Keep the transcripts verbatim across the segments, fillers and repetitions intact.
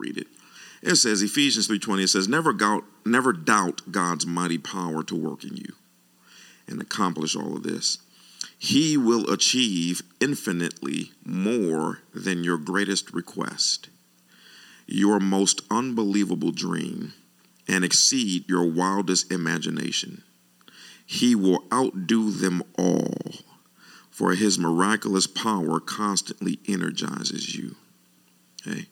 read it. It says, Ephesians three twenty, it says, never doubt, never doubt God's mighty power to work in you and accomplish all of this. He will achieve infinitely more than your greatest request, your most unbelievable dream, and exceed your wildest imagination. He will outdo them all, for his miraculous power constantly energizes you. Okay?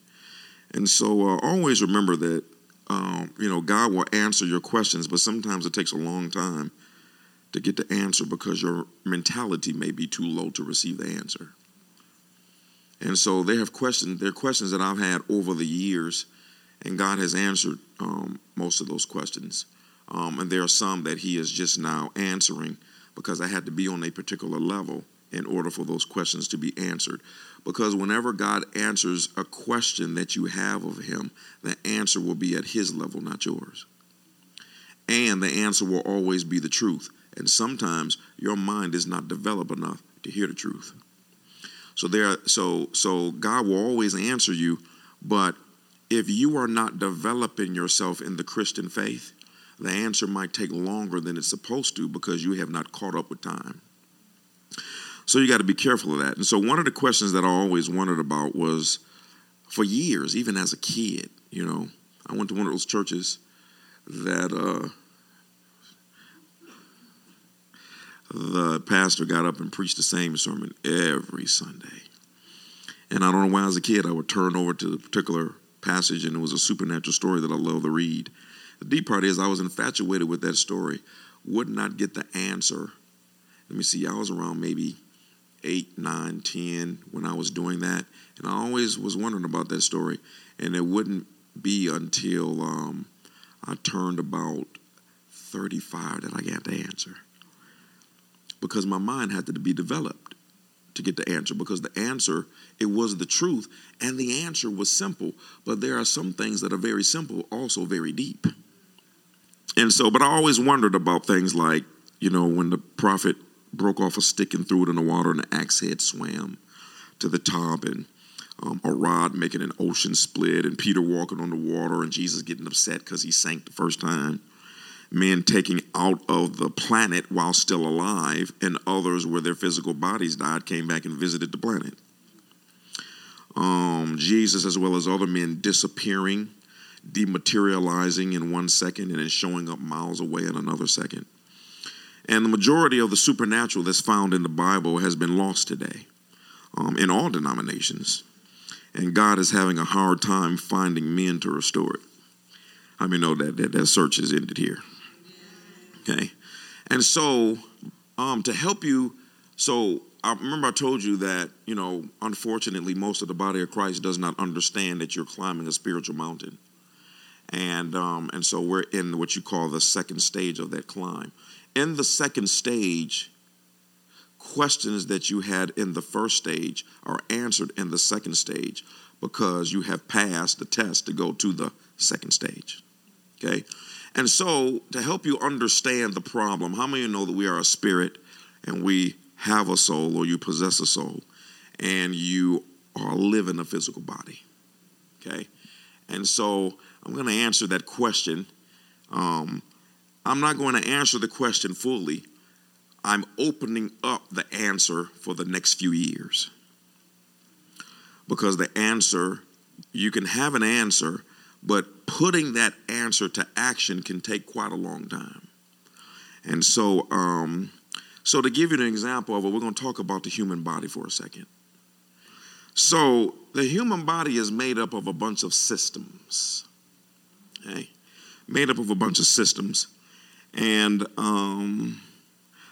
And so uh, always remember that, um, you know, God will answer your questions, but sometimes it takes a long time to get the answer because your mentality may be too low to receive the answer. And so they have questions, they're questions that I've had over the years, and God has answered um, most of those questions. Um, and there are some that he is just now answering because I had to be on a particular level in order for those questions to be answered. Because whenever God answers a question that you have of him, the answer will be at his level, not yours. And the answer will always be the truth. And sometimes your mind is not developed enough to hear the truth. So there, so so God will always answer you, but if you are not developing yourself in the Christian faith, the answer might take longer than it's supposed to because you have not caught up with time. So you got to be careful of that. And so one of the questions that I always wondered about was, for years, even as a kid, you know, I went to one of those churches that uh, the pastor got up and preached the same sermon every Sunday. And I don't know why as a kid I would turn over to a particular passage, and it was a supernatural story that I love to read. The deep part is I was infatuated with that story, would not get the answer. Let me see, I was around maybe eight, nine, ten when I was doing that. And I always was wondering about that story. And it wouldn't be until um, I turned about thirty-five that I got the answer. Because my mind had to be developed to get the answer. Because the answer, it was the truth. And the answer was simple. But there are some things that are very simple, also very deep. And so, but I always wondered about things like, you know, when the prophet broke off a stick and threw it in the water and the axe head swam to the top, and um, a rod making an ocean split, and Peter walking on the water, and Jesus getting upset because he sank the first time. Men taking out of the planet while still alive, and others where their physical bodies died came back and visited the planet. Um, Jesus as well as other men disappearing, dematerializing in one second, and then showing up miles away in another second. And the majority of the supernatural that's found in the Bible has been lost today um, in all denominations. And God is having a hard time finding men to restore it. I mean, no, that, that, that search is ended here. Okay. And so um, to help you, so I remember I told you that, you know, unfortunately, most of the body of Christ does not understand that you're climbing a spiritual mountain. And um, and so we're in what you call the second stage of that climb. In the second stage, questions that you had in the first stage are answered in the second stage because you have passed the test to go to the second stage, okay? And so to help you understand the problem, how many of you know that we are a spirit and we have a soul, or you possess a soul, and you are living a physical body, okay? And so I'm going to answer that question. Um I'm not going to answer the question fully. I'm opening up the answer for the next few years. Because the answer, you can have an answer, but putting that answer to action can take quite a long time. And so, um, so to give you an example of it, we're going to talk about the human body for a second. So the human body is made up of a bunch of systems. Okay? Made up of a bunch of systems. And um,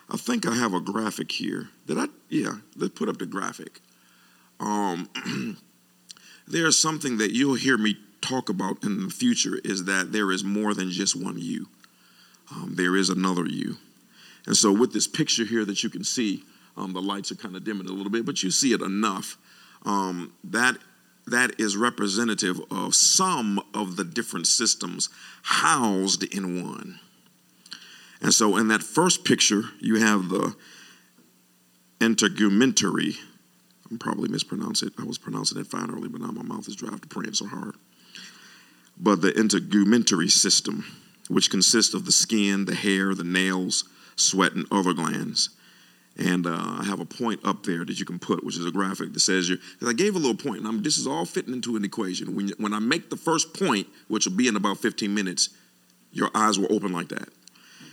I think I have a graphic here. Did I? Yeah, let's put up the graphic. Um, there's something that you'll hear me talk about in the future is that there is more than just one you. Um, there is another you. And so with this picture here that you can see, um, the lights are kind of dimming a little bit, but you see it enough. Um, that that is representative of some of the different systems housed in one. And so in that first picture, you have the integumentary. I'm probably mispronouncing it. I was pronouncing it fine earlier, but now my mouth is dry after praying so hard. but the integumentary system, which consists of the skin, the hair, the nails, sweat, and other glands. And uh, I have a point up there that you can put, which is a graphic that says you. Because I gave a little point, and I'm, this is all fitting into an equation. When, when I make the first point, which will be in about fifteen minutes, your eyes will open like that.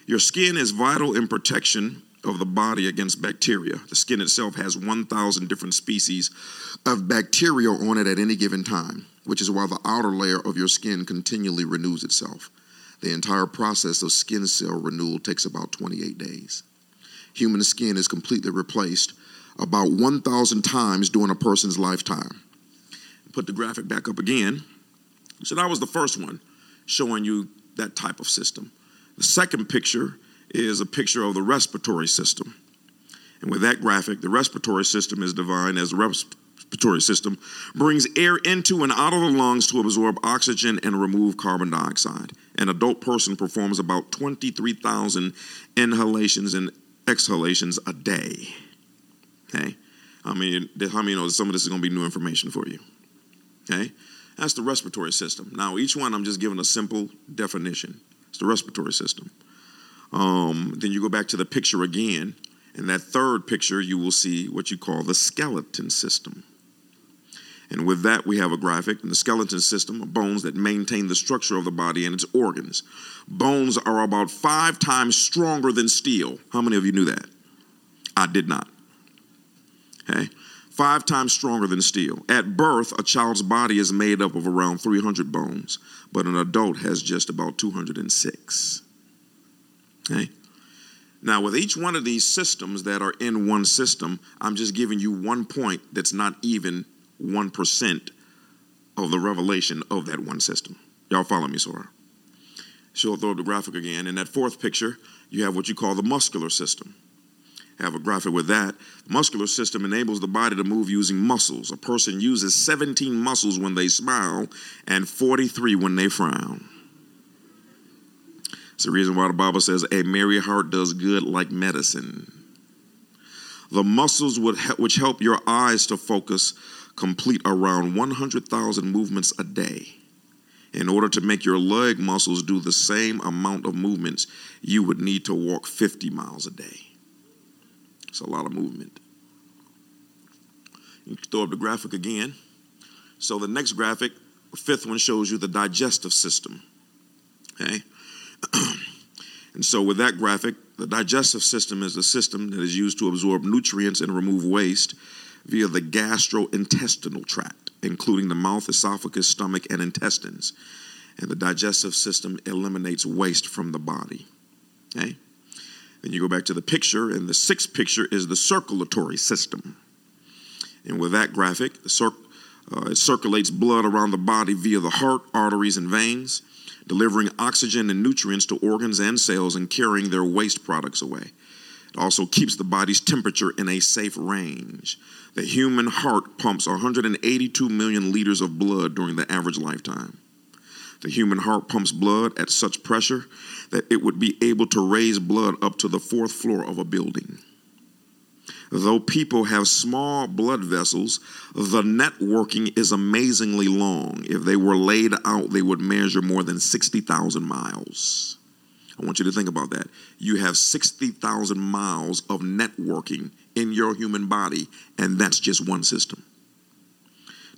Your skin is vital in protection of the body against bacteria. The skin itself has one thousand different species of bacteria on it at any given time, which is why the outer layer of your skin continually renews itself. The entire process of skin cell renewal takes about twenty-eight days. Human skin is completely replaced about one thousand times during a person's lifetime. Put the graphic back up again. So that was the first one, showing you that type of system. The second picture is a picture of the respiratory system. And with that graphic, the respiratory system is defined as the respiratory system brings air into and out of the lungs to absorb oxygen and remove carbon dioxide. An adult person performs about twenty-three thousand inhalations and exhalations a day. Okay? I mean, how many know some of this is going to be new information for you? Okay? That's the respiratory system. Now, each one I'm just giving a simple definition. It's the respiratory system. Um, then you go back to the picture again, and that third picture you will see what you call the skeleton system. And with that, we have a graphic. And the skeleton system are bones that maintain the structure of the body and its organs. Bones are about five times stronger than steel. How many of you knew that? I did not. Okay? Five times stronger than steel. At birth, a child's body is made up of around three hundred bones, but an adult has just about two hundred six. Okay? Now, with each one of these systems that are in one system, I'm just giving you one point that's not even one percent of the revelation of that one system. Y'all follow me, Sora? She'll throw up the graphic again. In that fourth picture, you have what you call the muscular system. Have a graphic with that. The muscular system enables the body to move using muscles. A person uses seventeen muscles when they smile and forty-three when they frown. It's the reason why the Bible says a merry heart does good like medicine. The muscles which help your eyes to focus complete around one hundred thousand movements a day. In order to make your leg muscles do the same amount of movements, you would need to walk fifty miles a day. It's a lot of movement. You can throw up the graphic again. So the next graphic, the fifth one, shows you the digestive system. Okay? And so with that graphic, the digestive system is the system that is used to absorb nutrients and remove waste via the gastrointestinal tract, including the mouth, esophagus, stomach, and intestines. And the digestive system eliminates waste from the body. Okay? Then you go back to the picture, and the sixth picture is the circulatory system. And with that graphic, the cir- uh, it circulates blood around the body via the heart, arteries, and veins, delivering oxygen and nutrients to organs and cells and carrying their waste products away. It also keeps the body's temperature in a safe range. The human heart pumps one hundred eighty-two million liters of blood during the average lifetime. The human heart pumps blood at such pressure that it would be able to raise blood up to the fourth floor of a building. Though people have small blood vessels, the networking is amazingly long. If they were laid out, they would measure more than sixty thousand miles. I want you to think about that. You have sixty thousand miles of networking in your human body, and that's just one system.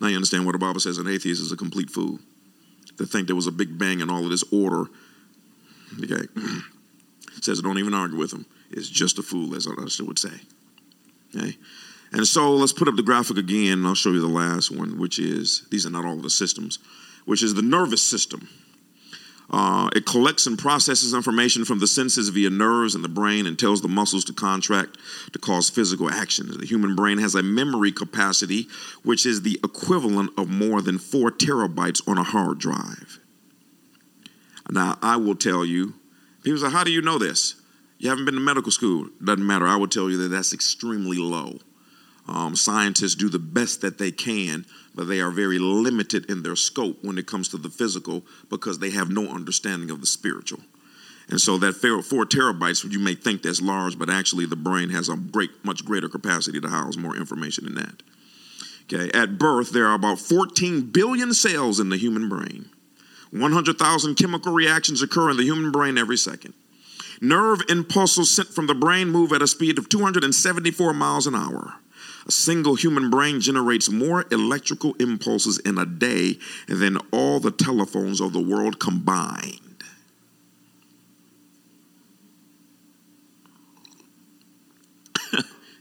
Now you understand what the Bible says an atheist is a complete fool. To think there was a big bang and all of this order, okay, says don't even argue with him. It's just a fool, as I would say. Okay? And so let's put up the graphic again, and I'll show you the last one, which is, these are not all the systems, which is the nervous system. Uh, it collects and processes information from the senses via nerves and the brain and tells the muscles to contract to cause physical actions. The human brain has a memory capacity, which is the equivalent of more than four terabytes on a hard drive. Now, I will tell you, people say, how do you know this? You haven't been to medical school. Doesn't matter. I will tell you that that's extremely low. Um, scientists do the best that they can, but they are very limited in their scope when it comes to the physical because they have no understanding of the spiritual. And so that four terabytes, you may think that's large, but actually the brain has a great, much greater capacity to house more information than that. Okay. At birth, there are about fourteen billion cells in the human brain. one hundred thousand chemical reactions occur in the human brain every second. Nerve impulses sent from the brain move at a speed of two hundred seventy-four miles an hour. A single human brain generates more electrical impulses in a day than all the telephones of the world combined.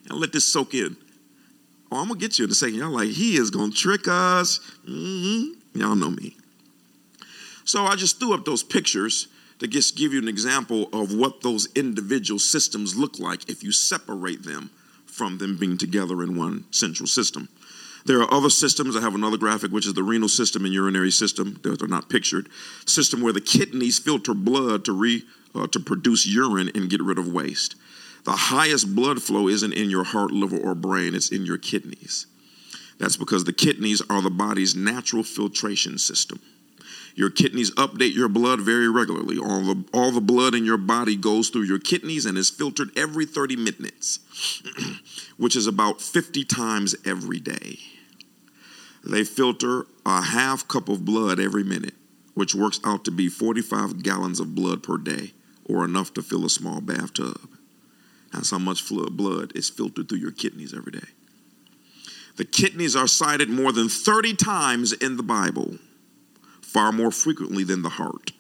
And let this soak in. Oh, I'm going to get you in a second. Y'all like, he is going to trick us. Mm-hmm. Y'all know me. So I just threw up those pictures to just give you an example of what those individual systems look like if you separate them from them being together in one central system. There are other systems. I have another graphic, which is the renal system and urinary system. Those are not pictured. System where the kidneys filter blood to, re, uh, to produce urine and get rid of waste. The highest blood flow isn't in your heart, liver, or brain. It's in your kidneys. That's because the kidneys are the body's natural filtration system. Your kidneys update your blood very regularly. All the, all the blood in your body goes through your kidneys and is filtered every thirty minutes, which is about fifty times every day. They filter a half cup of blood every minute, which works out to be forty-five gallons of blood per day, or enough to fill a small bathtub. That's how much blood is filtered through your kidneys every day. The kidneys are cited more than thirty times in the Bible, far more frequently than the heart.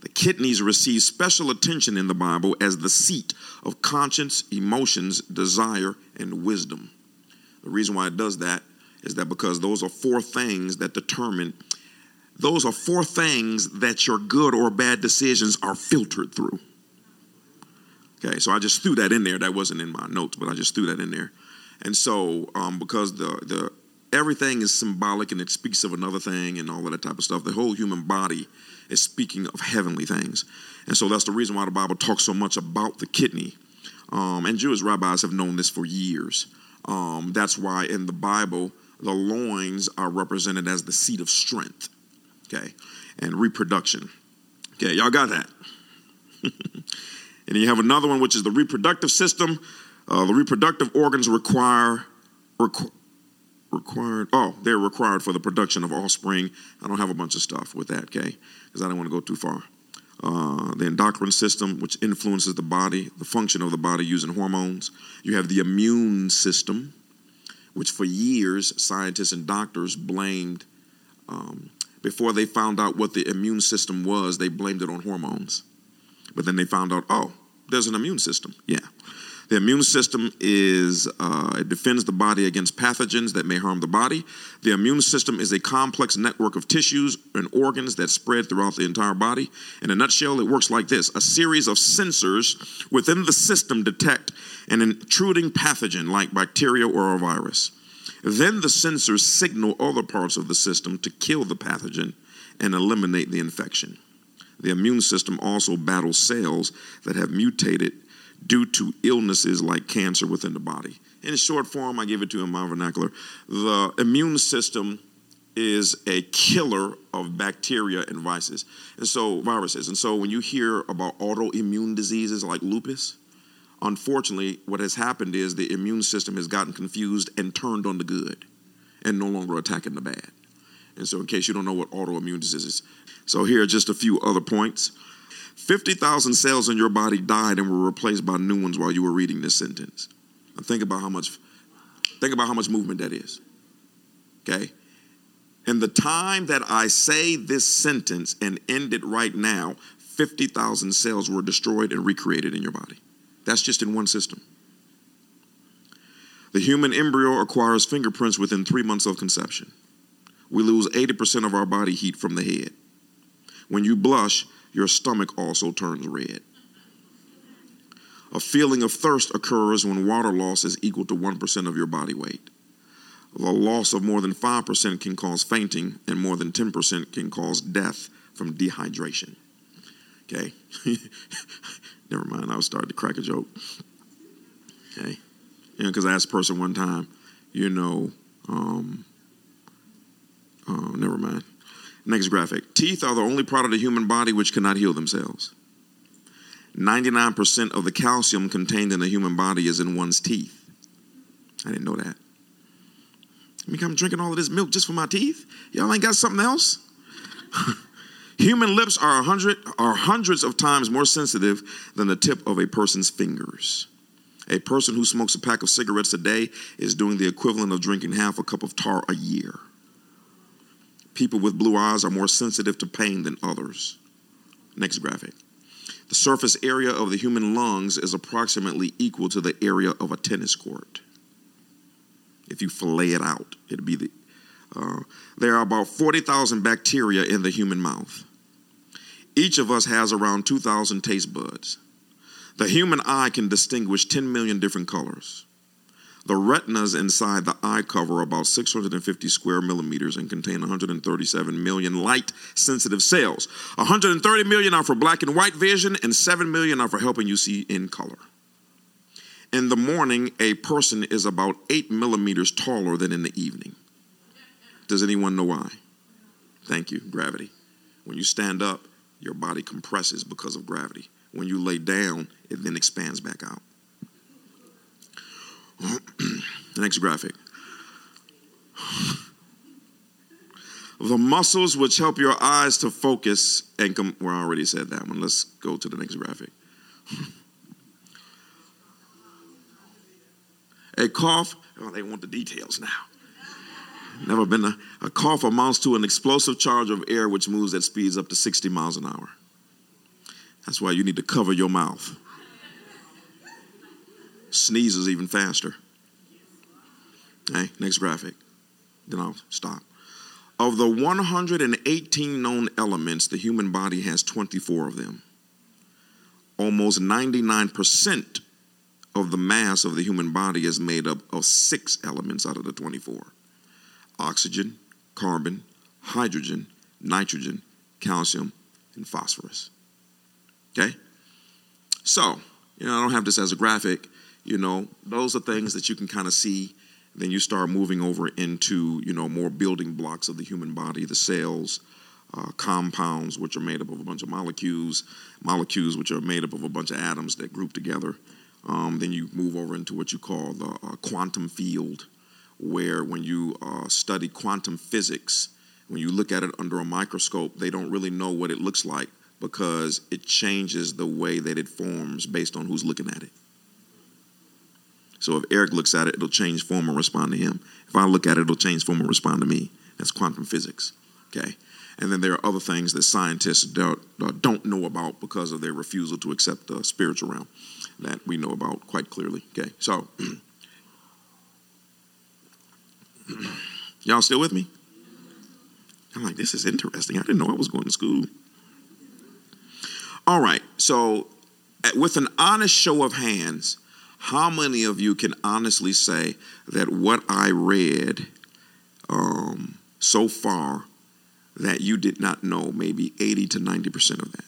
The kidneys receive special attention in the Bible as the seat of conscience, emotions, desire, and wisdom. The reason why it does that is that because those are four things that determine, those are four things that your good or bad decisions are filtered through. Okay, so I just threw that in there. That wasn't in my notes, but I just threw that in there. And so um, because the the everything is symbolic and it speaks of another thing and all of that type of stuff, the whole human body is speaking of heavenly things. And so that's the reason why the Bible talks so much about the kidney. Um, and Jewish rabbis have known this for years. Um, that's why in the Bible, the loins are represented as the seat of strength, okay, and reproduction. Okay, y'all got that? And you have another one, which is the reproductive system. Uh, the reproductive organs require, requ- required, oh, they're required for the production of offspring. I don't have a bunch of stuff with that, okay, because I don't want to go too far. Uh, the endocrine system, which influences the body, the function of the body using hormones. You have the immune system, which for years scientists and doctors blamed, um, before they found out what the immune system was, they blamed it on hormones. But then they found out, oh, there's an immune system. Yeah. The immune system is, uh, it defends the body against pathogens that may harm the body. The immune system is a complex network of tissues and organs that spread throughout the entire body. In a nutshell, it works like this. A series of sensors within the system detect an intruding pathogen like bacteria or a virus. Then the sensors signal other parts of the system to kill the pathogen and eliminate the infection. The immune system also battles cells that have mutated due to illnesses like cancer within the body. In short form, I give it to you in my vernacular, the immune system is a killer of bacteria and viruses. And so viruses. And so when you hear about autoimmune diseases like lupus, unfortunately, what has happened is the immune system has gotten confused and turned on the good and no longer attacking the bad. And so in case you don't know what autoimmune disease is. So here are just a few other points. fifty thousand cells in your body died and were replaced by new ones while you were reading this sentence. Now think about how much, think about how much movement that is. Okay? In the time that I say this sentence and end it right now, fifty thousand cells were destroyed and recreated in your body. That's just in one system. The human embryo acquires fingerprints within three months of conception. We lose eighty percent of our body heat from the head. When you blush, your stomach also turns red. A feeling of thirst occurs when water loss is equal to one percent of your body weight. The loss of more than five percent can cause fainting, and more than ten percent can cause death from dehydration. Okay? Never mind, I was starting to crack a joke. Okay? You know, because I asked a person one time, you know, um... Oh, never mind. Next graphic. Teeth are the only part of the human body which cannot heal themselves. ninety-nine percent of the calcium contained in the human body is in one's teeth. I didn't know that. I mean, I'm drinking all of this milk just for my teeth? Y'all ain't got something else? Human lips are a hundred are hundreds of times more sensitive than the tip of a person's fingers. A person who smokes a pack of cigarettes a day is doing the equivalent of drinking half a cup of tar a year. People with blue eyes are more sensitive to pain than others. Next graphic. The surface area of the human lungs is approximately equal to the area of a tennis court. If you fillet it out, it'd be the... Uh, there are about forty thousand bacteria in the human mouth. Each of us has around two thousand taste buds. The human eye can distinguish ten million different colors. The retinas inside the eye cover about six hundred fifty square millimeters and contain one hundred thirty-seven million light-sensitive cells. one hundred thirty million are for black and white vision, and seven million are for helping you see in color. In the morning, a person is about eight millimeters taller than in the evening. Does anyone know why? Thank you, gravity. When you stand up, your body compresses because of gravity. When you lay down, it then expands back out. Next graphic. The muscles which help your eyes to focus and come. Well, I already said that one. Let's go to the next graphic. A cough. Oh, they want the details now. Never been a, a cough amounts to an explosive charge of air which moves at speeds up to sixty miles an hour. That's why you need to cover your mouth. Sneezes even faster. Okay, next graphic. Then I'll stop. Of the one hundred eighteen known elements, the human body has twenty-four of them. Almost ninety-nine percent of the mass of the human body is made up of six elements out of the twenty-four. Oxygen, carbon, hydrogen, nitrogen, calcium, and phosphorus. Okay? So, you know, I don't have this as a graphic. You know, those are things that you can kind of see. Then you start moving over into, you know, more building blocks of the human body, the cells, uh, compounds, which are made up of a bunch of molecules, molecules which are made up of a bunch of atoms that group together. Um, then you move over into what you call the uh, quantum field, where when you uh, study quantum physics, when you look at it under a microscope, they don't really know what it looks like, because it changes the way that it forms based on who's looking at it. So if Eric looks at it, it'll change form and respond to him. If I look at it, it'll change form and respond to me. That's quantum physics, okay? And then there are other things that scientists don't, don't know about because of their refusal to accept the spiritual realm that we know about quite clearly, okay? So, y'all still with me? I'm like, this is interesting. I didn't know I was going to school. All right, so with an honest show of hands, how many of you can honestly say that what I read um, so far that you did not know, maybe eighty to ninety percent of that?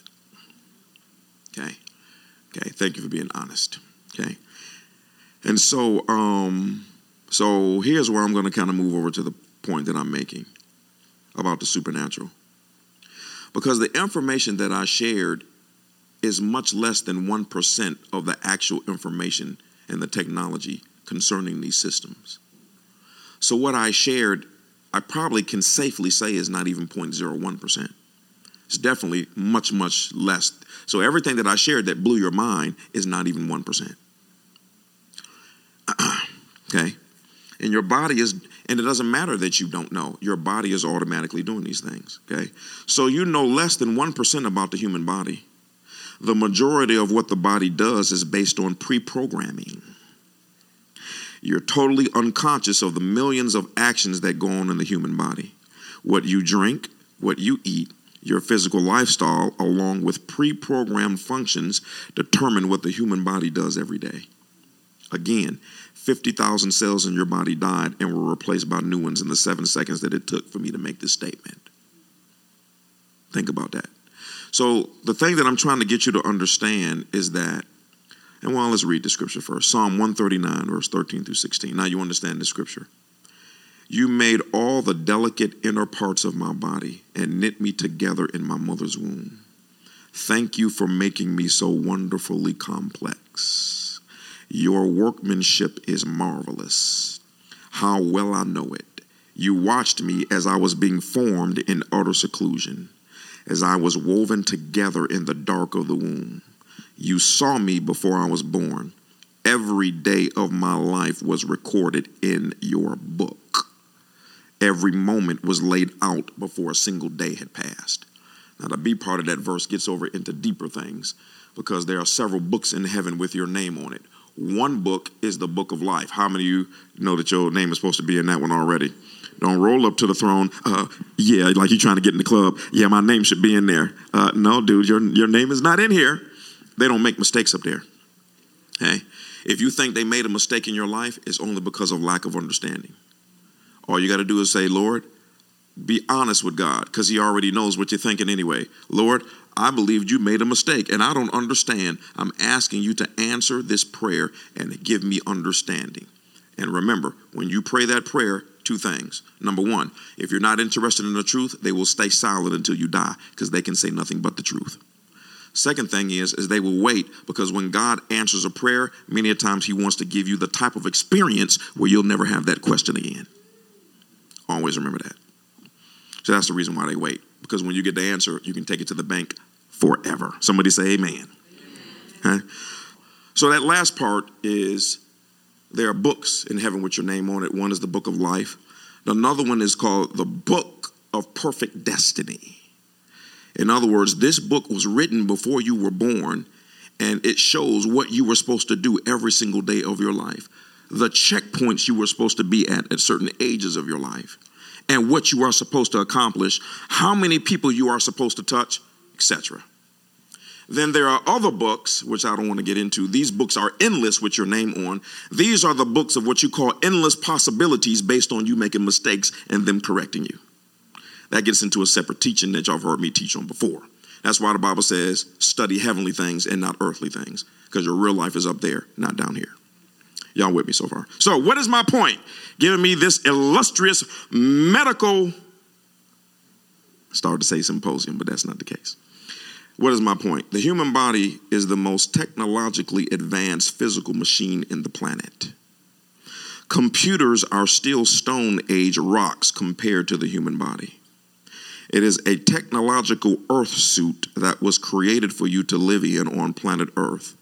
Okay, okay, thank you for being honest, okay? And so, um, so here's where I'm going to kind of move over to the point that I'm making about the supernatural. Because the information that I shared is much less than one percent of the actual information and the technology concerning these systems. So what I shared, I probably can safely say is not even zero point zero one percent. It's definitely much, much less. So everything that I shared that blew your mind is not even one percent. Okay? And your body is, and it doesn't matter that you don't know. Your body is automatically doing these things, okay? So you know less than one percent about the human body. The majority of what the body does is based on pre-programming. You're totally unconscious of the millions of actions that go on in the human body. What you drink, what you eat, your physical lifestyle, along with pre-programmed functions, determine what the human body does every day. Again, fifty thousand cells in your body died and were replaced by new ones in the seven seconds that it took for me to make this statement. Think about that. So the thing that I'm trying to get you to understand is that, and well, let's read the scripture first. Psalm one thirty-nine, verse thirteen through sixteen. Now you understand the scripture. You made all the delicate inner parts of my body and knit me together in my mother's womb. Thank you for making me so wonderfully complex. Your workmanship is marvelous. How well I know it. You watched me as I was being formed in utter seclusion. as I was woven together in the dark of the womb. You saw me before I was born. Every day of my life was recorded in your book. Every moment was laid out before a single day had passed. Now, the B part of that verse gets over into deeper things, because there are several books in heaven with your name on it. One book is the book of life. How many of you know that your name is supposed to be in that one already? Don't roll up to the throne. Uh, yeah, like you're trying to get in the club. Yeah, my name should be in there. Uh, no, dude, your, your name is not in here. They don't make mistakes up there. Hey, if you think they made a mistake in your life, it's only because of lack of understanding. All you got to do is say, Lord, be honest with God, because he already knows what you're thinking anyway. Lord, I believed you made a mistake and I don't understand. I'm asking you to answer this prayer and give me understanding. And remember, when you pray that prayer, two things. Number one, if you're not interested in the truth, they will stay silent until you die, because they can say nothing but the truth. Second thing is, is they will wait, because when God answers a prayer, many a times he wants to give you the type of experience where you'll never have that question again. Always remember that. So that's the reason why they wait, because when you get the answer, you can take it to the bank forever. Somebody say amen. Amen. Huh? So that last part is, there are books in heaven with your name on it. One is the book of life. Another one is called the book of perfect destiny. In other words, this book was written before you were born, and it shows what you were supposed to do every single day of your life, the checkpoints you were supposed to be at at certain ages of your life, and what you are supposed to accomplish, how many people you are supposed to touch, et cetera. Then there are other books, which I don't want to get into. These books are endless with your name on. These are the books of what you call endless possibilities based on you making mistakes and them correcting you. That gets into a separate teaching that y'all have heard me teach on before. That's why the Bible says study heavenly things and not earthly things, because your real life is up there, not down here. Y'all with me so far? So what is my point? Giving me this illustrious medical, I started to say symposium, but that's not the case. What is my point? The human body is the most technologically advanced physical machine in the planet. Computers are still Stone Age rocks compared to the human body. It is a technological earth suit that was created for you to live in on planet Earth.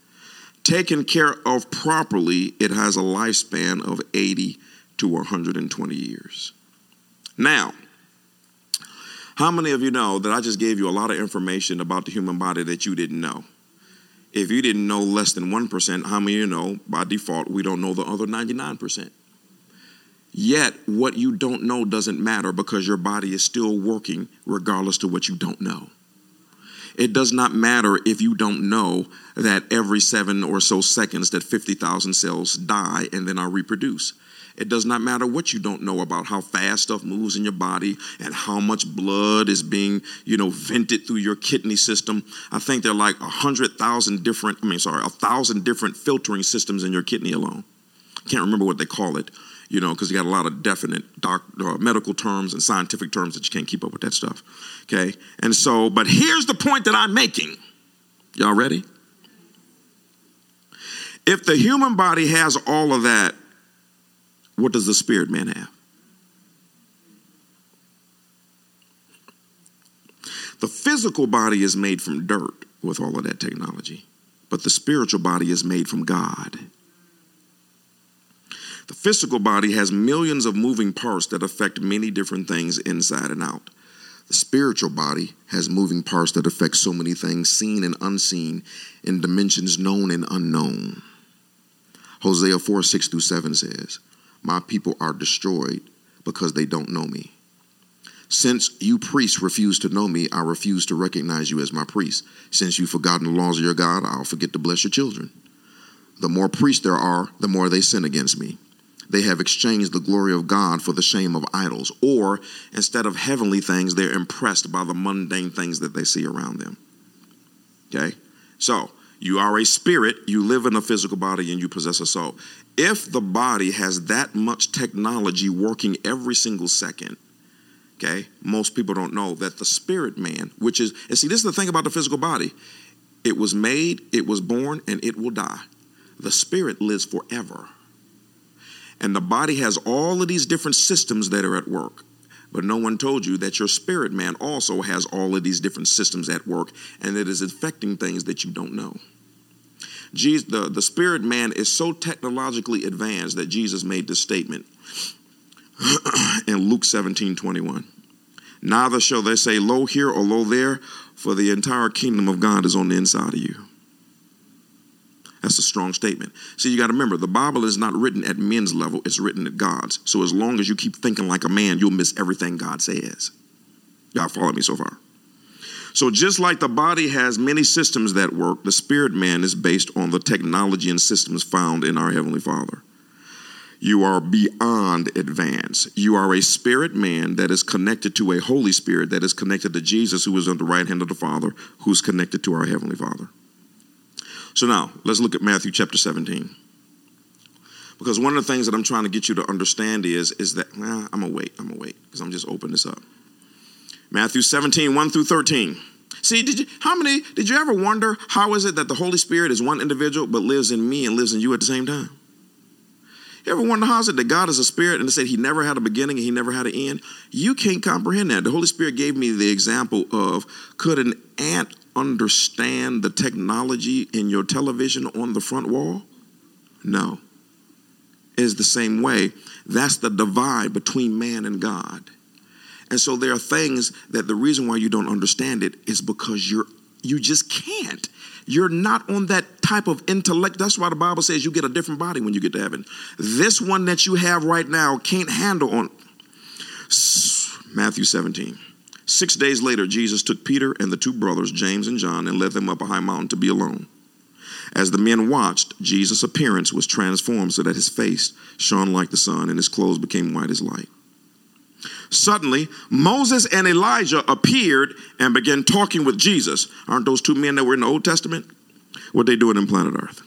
Taken care of properly, it has a lifespan of eighty to one hundred twenty years. Now, how many of you know that I just gave you a lot of information about the human body that you didn't know? If you didn't know less than one percent, how many of you know by default we don't know the other ninety-nine percent? Yet what you don't know doesn't matter, because your body is still working regardless to what you don't know. It does not matter if you don't know that every seven or so seconds that fifty thousand cells die and then are reproduced. It does not matter what you don't know about how fast stuff moves in your body and how much blood is being, you know, vented through your kidney system. I think there are like a hundred thousand different, I mean, sorry, a thousand different filtering systems in your kidney alone. Can't remember what they call it, you know, because you got a lot of definite doc, uh, medical terms and scientific terms that you can't keep up with that stuff. Okay. And so, but here's the point that I'm making. Y'all ready? If the human body has all of that, what does the spirit man have? The physical body is made from dirt with all of that technology, but the spiritual body is made from God. The physical body has millions of moving parts that affect many different things inside and out. The spiritual body has moving parts that affect so many things, seen and unseen, in dimensions known and unknown. Hosea four, six through seven says, "My people are destroyed because they don't know me. Since you priests refuse to know me, I refuse to recognize you as my priest. Since you've forgotten the laws of your God, I'll forget to bless your children. The more priests there are, the more they sin against me. They have exchanged the glory of God for the shame of idols." Or instead of heavenly things, they're impressed by the mundane things that they see around them. Okay? So you are a spirit, you live in a physical body, and you possess a soul. If the body has that much technology working every single second, okay, most people don't know that the spirit man, which is, and see, this is the thing about the physical body. It was made, it was born, and it will die. The spirit lives forever. And the body has all of these different systems that are at work. But no one told you that your spirit man also has all of these different systems at work, and it is affecting things that you don't know. Jesus, the, the spirit man is so technologically advanced that Jesus made this statement in Luke seventeen twenty-one. Neither shall they say, lo here or lo there, for the entire kingdom of God is on the inside of you. That's a strong statement. See, you got to remember, the Bible is not written at men's level. It's written at God's. So as long as you keep thinking like a man, you'll miss everything God says. Y'all follow me so far? So just like the body has many systems that work, the spirit man is based on the technology and systems found in our Heavenly Father. You are beyond advanced. You are a spirit man that is connected to a Holy Spirit that is connected to Jesus, who is on the right hand of the Father, who's connected to our Heavenly Father. So now, let's look at Matthew chapter seventeen. Because one of the things that I'm trying to get you to understand is, is that, nah, I'm going to wait, I'm going to wait, because I'm just opening this up. Matthew seventeen, one through thirteen. See, did you, how many, did you ever wonder how is it that the Holy Spirit is one individual but lives in me and lives in you at the same time? You ever wonder how is it that God is a spirit and they said he never had a beginning and he never had an end? You can't comprehend that. The Holy Spirit gave me the example of, could an ant understand the technology in your television on the front wall? No. It's the same way. That's the divide between man and God. And so there are things that the reason why you don't understand it is because you're you just can't. You're not on that type of intellect. That's why the Bible says you get a different body when you get to heaven. This one that you have right now can't handle on. Matthew seventeen. Six days later, Jesus took Peter and the two brothers, James and John, and led them up a high mountain to be alone. As the men watched, Jesus' appearance was transformed so that his face shone like the sun and his clothes became white as light. Suddenly, Moses and Elijah appeared and began talking with Jesus. Aren't those two men that were in the Old Testament? What they doing in planet Earth?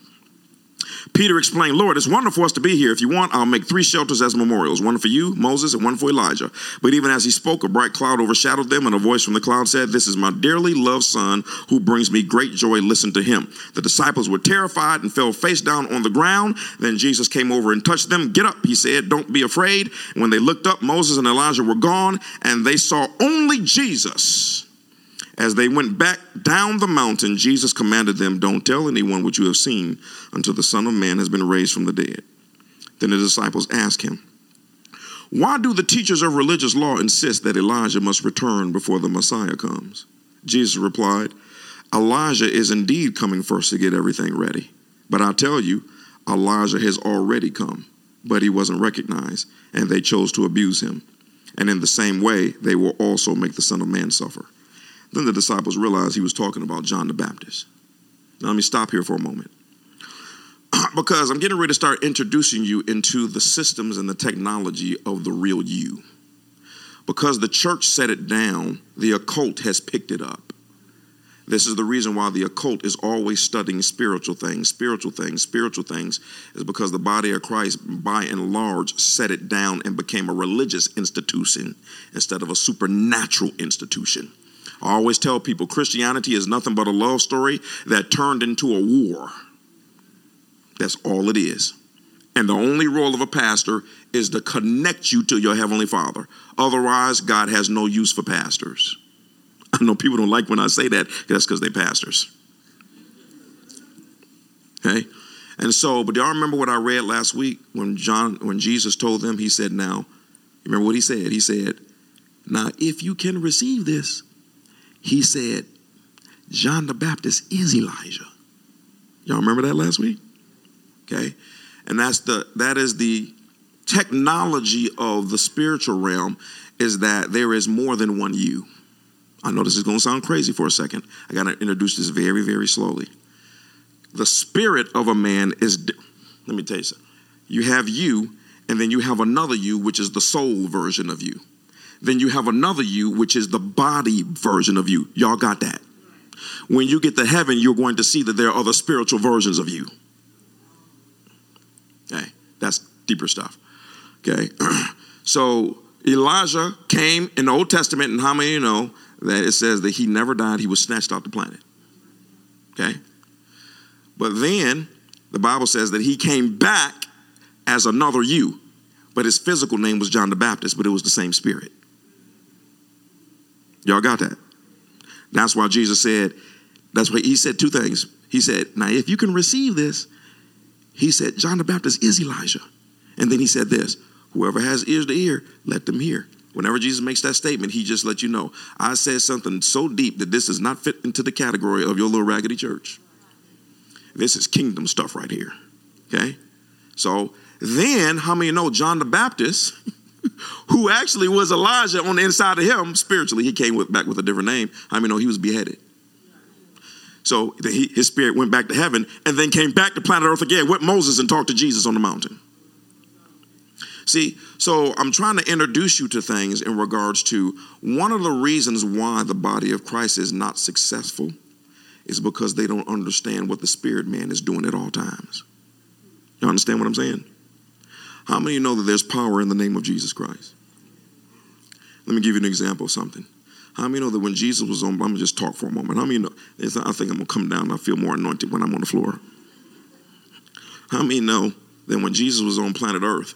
Peter explained, Lord, it's wonderful for us to be here. If you want, I'll make three shelters as memorials, one for you, Moses, and one for Elijah. But even as he spoke, a bright cloud overshadowed them, and a voice from the cloud said, this is my dearly loved son who brings me great joy. Listen to him. The disciples were terrified and fell face down on the ground. Then Jesus came over and touched them. Get up, he said. Don't be afraid. And when they looked up, Moses and Elijah were gone, and they saw only Jesus. As they went back down the mountain, Jesus commanded them, don't tell anyone what you have seen until the Son of Man has been raised from the dead. Then the disciples asked him, why do the teachers of religious law insist that Elijah must return before the Messiah comes? Jesus replied, Elijah is indeed coming first to get everything ready. But I tell you, Elijah has already come, but he wasn't recognized, and they chose to abuse him. And in the same way, they will also make the Son of Man suffer. Then the disciples realized he was talking about John the Baptist. Now, let me stop here for a moment, because I'm getting ready to start introducing you into the systems and the technology of the real you. Because the church set it down, the occult has picked it up. This is the reason why the occult is always studying spiritual things, spiritual things, spiritual things, is because the body of Christ, by and large, set it down and became a religious institution instead of a supernatural institution. I always tell people Christianity is nothing but a love story that turned into a war. That's all it is. And the only role of a pastor is to connect you to your Heavenly Father. Otherwise, God has no use for pastors. I know people don't like when I say that. That's because they're pastors. Okay? And so, but do y'all remember what I read last week when John, when Jesus told them, he said, now, remember what he said? He said, now, if you can receive this, he said, John the Baptist is Elijah. Y'all remember that last week? Okay. And that's the, that is the technology of the spiritual realm, is that there is more than one you. I know this is going to sound crazy for a second. I got to introduce this very, very slowly. The spirit of a man is, di- let me tell you something. You have you, and then you have another you, which is the soul version of you. Then you have another you, which is the body version of you. Y'all got that? When you get to heaven, you're going to see that there are other spiritual versions of you. Okay, that's deeper stuff. Okay, so Elijah came in the Old Testament, and how many of you know that it says that he never died? He was snatched off the planet. Okay, but then the Bible says that he came back as another you, but his physical name was John the Baptist, but it was the same spirit. Y'all got that? That's why Jesus said, that's why he said two things. He said, now, if you can receive this, he said, John the Baptist is Elijah. And then he said this, whoever has ears to hear, let them hear. Whenever Jesus makes that statement, he just let you know, I said something so deep that this does not fit into the category of your little raggedy church. This is kingdom stuff right here. Okay. So then how many know John the Baptist, who actually was Elijah on the inside of him spiritually? He came with, back with a different name. How many know he was beheaded? So he, his spirit went back to heaven and then came back to planet Earth again with Moses and talked to Jesus on the mountain. See, so I'm trying to introduce you to things in regards to one of the reasons why the body of Christ is not successful is because they don't understand what the spirit man is doing at all times. You understand what I'm saying? How many of you know that there's power in the name of Jesus Christ? Let me give you an example of something. How many of you know that when Jesus was on, I'm going to just talk for a moment. How many of you know, I think I'm going to come down and I feel more anointed when I'm on the floor. How many of you know that when Jesus was on planet Earth,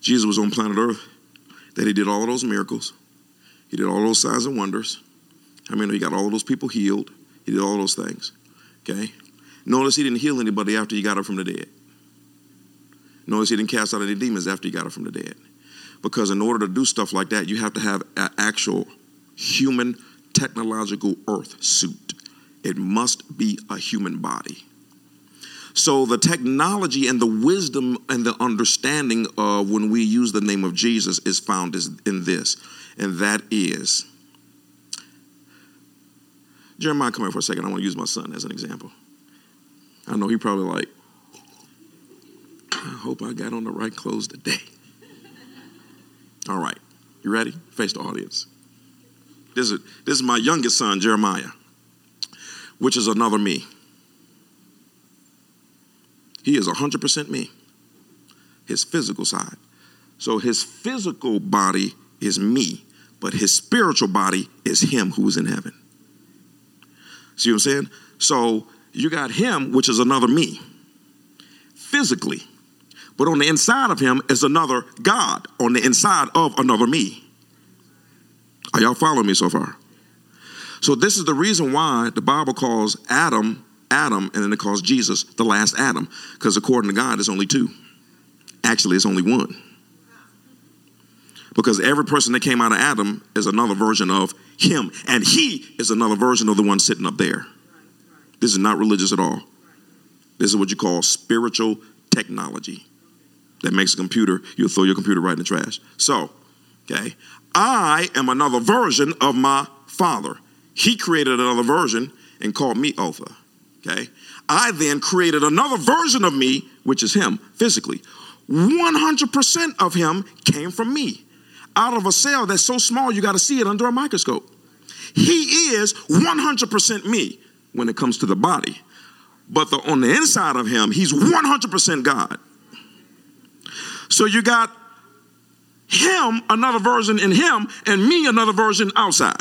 Jesus was on planet Earth, that he did all of those miracles. He did all those signs and wonders. I mean, he got all of those people healed. He did all those things. Okay. Notice he didn't heal anybody after he got up from the dead. Notice he didn't cast out any demons after he got up from the dead. Because in order to do stuff like that, you have to have an actual human technological earth suit. It must be a human body. So the technology and the wisdom and the understanding of when we use the name of Jesus is found in this. And that is, Jeremiah, come here for a second. I want to use my son as an example. I know he probably like, I hope I got on the right clothes today. All right. You ready? Face the audience. This is, this is my youngest son, Jeremiah, which is another me. He is one hundred percent me, his physical side. So his physical body is me, but his spiritual body is him who is in heaven. See what I'm saying? So you got him, which is another me, physically. But on the inside of him is another God on the inside of another me. Are y'all following me so far? So this is the reason why the Bible calls Adam Adam, and then it calls Jesus the last Adam, because according to God, it's only two. Actually, it's only one. Because every person that came out of Adam is another version of him, and he is another version of the one sitting up there. This is not religious at all. This is what you call spiritual technology that makes a computer. You'll throw your computer right in the trash. So, okay, I am another version of my father. He created another version and called me Alpha. Okay, I then created another version of me, which is him physically. one hundred percent of him came from me out of a cell that's so small you got to see it under a microscope. He is one hundred percent me when it comes to the body. But the, on the inside of him, he's one hundred percent God. So you got him, another version in him, and me, another version outside.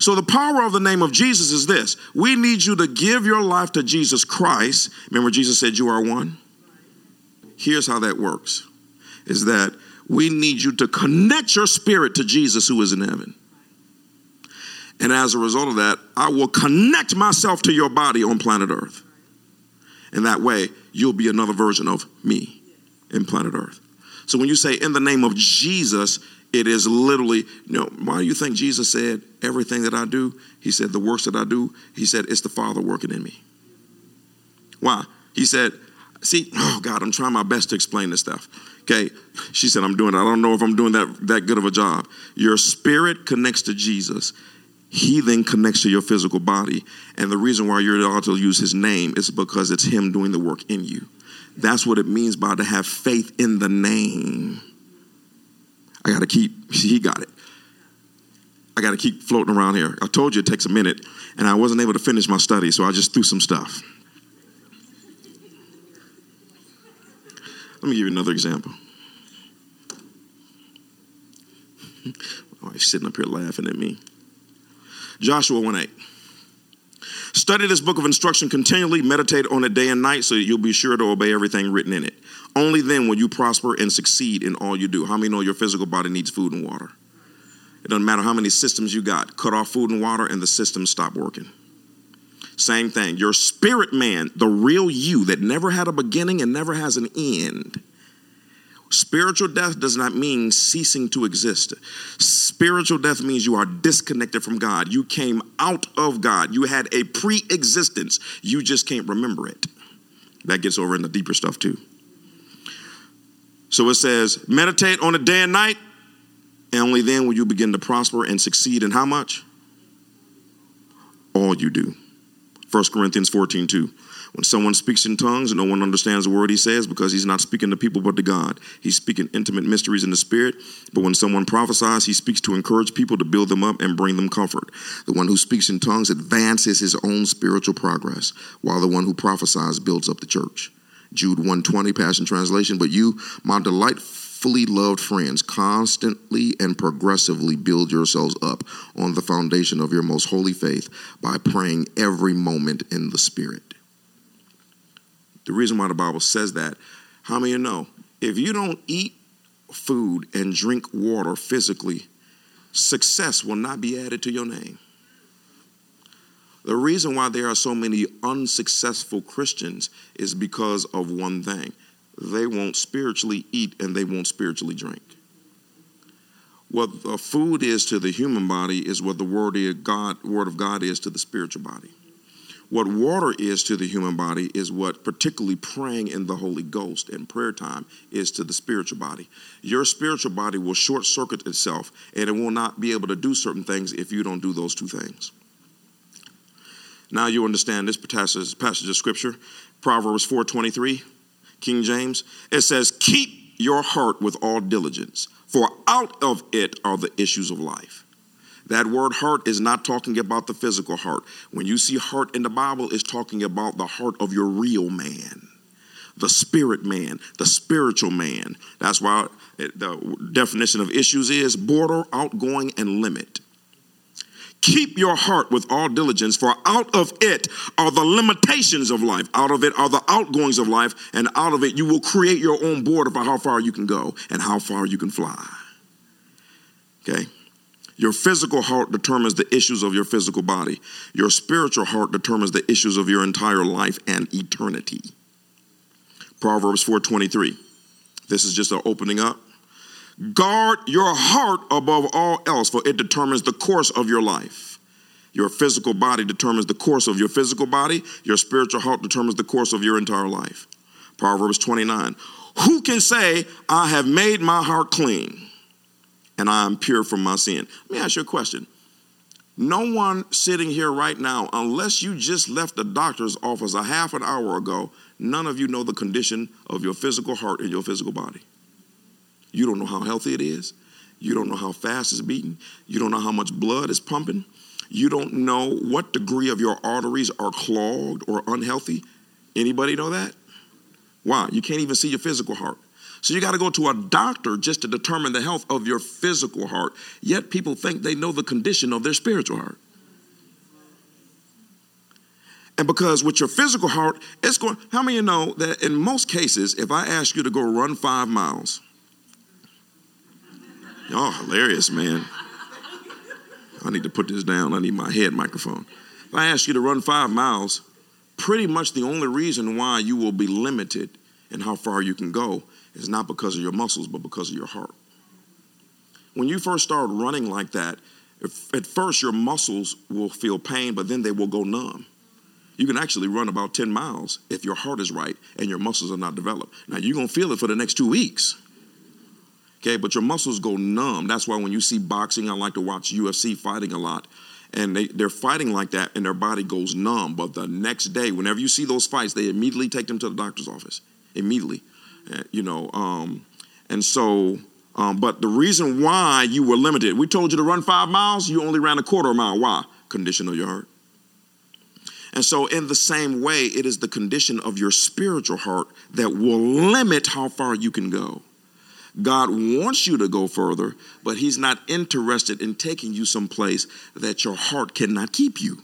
So the power of the name of Jesus is this. We need you to give your life to Jesus Christ. Remember, Jesus said you are one. Here's how that works. Is that we need you to connect your spirit to Jesus who is in heaven. And as a result of that, I will connect myself to your body on planet Earth. And that way, you'll be another version of me in planet Earth. So when you say in the name of Jesus, it is literally, you know, why do you think Jesus said everything that I do? He said the works that I do. He said it's the Father working in me. Why? He said, see, oh, God, I'm trying my best to explain this stuff. Okay. She said, I'm doing it. I don't know if I'm doing that, that good of a job. Your spirit connects to Jesus. He then connects to your physical body. And the reason why you're allowed to use his name is because it's him doing the work in you. That's what it means by to have faith in the name. I got to keep, see, he got it. I got to keep floating around here. I told you it takes a minute, and I wasn't able to finish my study, so I just threw some stuff. Let me give you another example. My wife's sitting up here laughing at me. Joshua one eight Study this book of instruction continually, meditate on it day and night so that you'll be sure to obey everything written in it. Only then will you prosper and succeed in all you do. How many know your physical body needs food and water? It doesn't matter how many systems you got. Cut off food and water and the systems stop working. Same thing. Your spirit man, the real you that never had a beginning and never has an end. Spiritual death does not mean ceasing to exist. Spiritual death means you are disconnected from God. You came out of God. You had a pre-existence. You just can't remember it. That gets over in the deeper stuff too. So it says, meditate on it day and night, and only then will you begin to prosper and succeed in how much? All you do. First Corinthians fourteen two. When someone speaks in tongues and no one understands the word he says, because he's not speaking to people but to God. He's speaking intimate mysteries in the spirit. But when someone prophesies, he speaks to encourage people, to build them up and bring them comfort. The one who speaks in tongues advances his own spiritual progress, while the one who prophesies builds up the church. Jude one twenty, Passion Translation. But you, my delightfully loved friends, constantly and progressively build yourselves up on the foundation of your most holy faith by praying every moment in the spirit. The reason why the Bible says that, how many of you know, if you don't eat food and drink water physically, success will not be added to your name. The reason why there are so many unsuccessful Christians is because of one thing. They won't spiritually eat and they won't spiritually drink. What the food is to the human body is what the word of God, word of God is to the spiritual body. What water is to the human body is what particularly praying in the Holy Ghost and prayer time is to the spiritual body. Your spiritual body will short circuit itself and it will not be able to do certain things if you don't do those two things. Now you understand this passage, passage of scripture, Proverbs four twenty-three, King James. It says, keep your heart with all diligence, for out of it are the issues of life. That word heart is not talking about the physical heart. When you see heart in the Bible, it's talking about the heart of your real man, the spirit man, the spiritual man. That's why the definition of issues is border, outgoing, and limit. Keep your heart with all diligence, for out of it are the limitations of life. Out of it are the outgoings of life, and out of it you will create your own border for how far you can go and how far you can fly. Okay? Your physical heart determines the issues of your physical body. Your spiritual heart determines the issues of your entire life and eternity. Proverbs four twenty-three. This is just an opening up. Guard your heart above all else, for it determines the course of your life. Your physical body determines the course of your physical body. Your spiritual heart determines the course of your entire life. Proverbs twenty-nine. Who can say, I have made my heart clean? And I am pure from my sin. Let me ask you a question. No one sitting here right now, unless you just left the doctor's office a half an hour ago, none of you know the condition of your physical heart and your physical body. You don't know how healthy it is. You don't know how fast it's beating. You don't know how much blood is pumping. You don't know what degree of your arteries are clogged or unhealthy. Anybody know that? Why? You can't even see your physical heart. So you got to go to a doctor just to determine the health of your physical heart. Yet people think they know the condition of their spiritual heart. And because with your physical heart, it's going, how many of you know that in most cases, if I ask you to go run five miles, y'all hilarious, man. I need to put this down. I need my head microphone. If I ask you to run five miles, pretty much the only reason why you will be limited in how far you can go is not because of your muscles, but because of your heart. When you first start running like that, if, at first your muscles will feel pain, but then they will go numb. You can actually run about ten miles if your heart is right and your muscles are not developed. Now, you're going to feel it for the next two weeks. Okay, but your muscles go numb. That's why when you see boxing, I like to watch U F C fighting a lot. And they, they're fighting like that, and their body goes numb. But the next day, whenever you see those fights, they immediately take them to the doctor's office. Immediately. You know, um, and so, um, but the reason why you were limited, we told you to run five miles, you only ran a quarter of a mile. Why? Condition of your heart. And so in the same way, it is the condition of your spiritual heart that will limit how far you can go. God wants you to go further, but he's not interested in taking you someplace that your heart cannot keep you.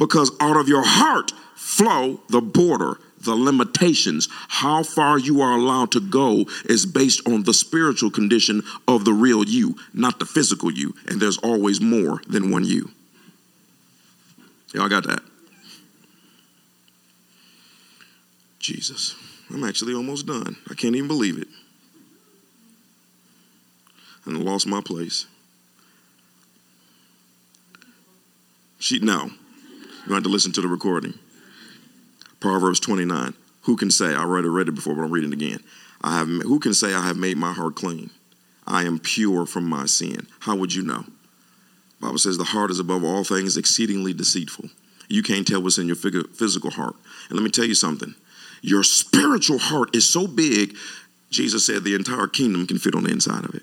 because out of your heart flow the border, the limitations. How far you are allowed to go is based on the spiritual condition of the real you, not the physical you. And there's always more than one you. Y'all got that? Jesus, I'm actually almost done. I can't even believe it. And I lost my place. She, no. You have to listen to the recording. Proverbs twenty-nine. Who can say, I already read it before, but I'm reading it again. I have. Who can say I have made my heart clean? I am pure from my sin. How would you know? The Bible says the heart is above all things exceedingly deceitful. You can't tell what's in your physical heart. And let me tell you something. Your spiritual heart is so big, Jesus said the entire kingdom can fit on the inside of it.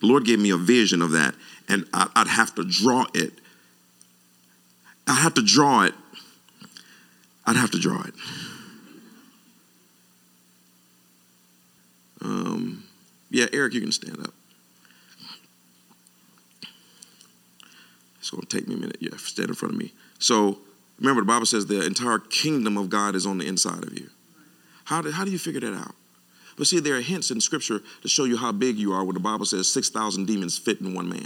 The Lord gave me a vision of that, and I'd have to draw it. I'd have to draw it. I'd have to draw it. Um, yeah, Eric, you can stand up. It's going to take me a minute. Yeah, stand in front of me. So remember, the Bible says the entire kingdom of God is on the inside of you. How do, how do you figure that out? But see, there are hints in Scripture to show you how big you are, where the Bible says six thousand demons fit in one man.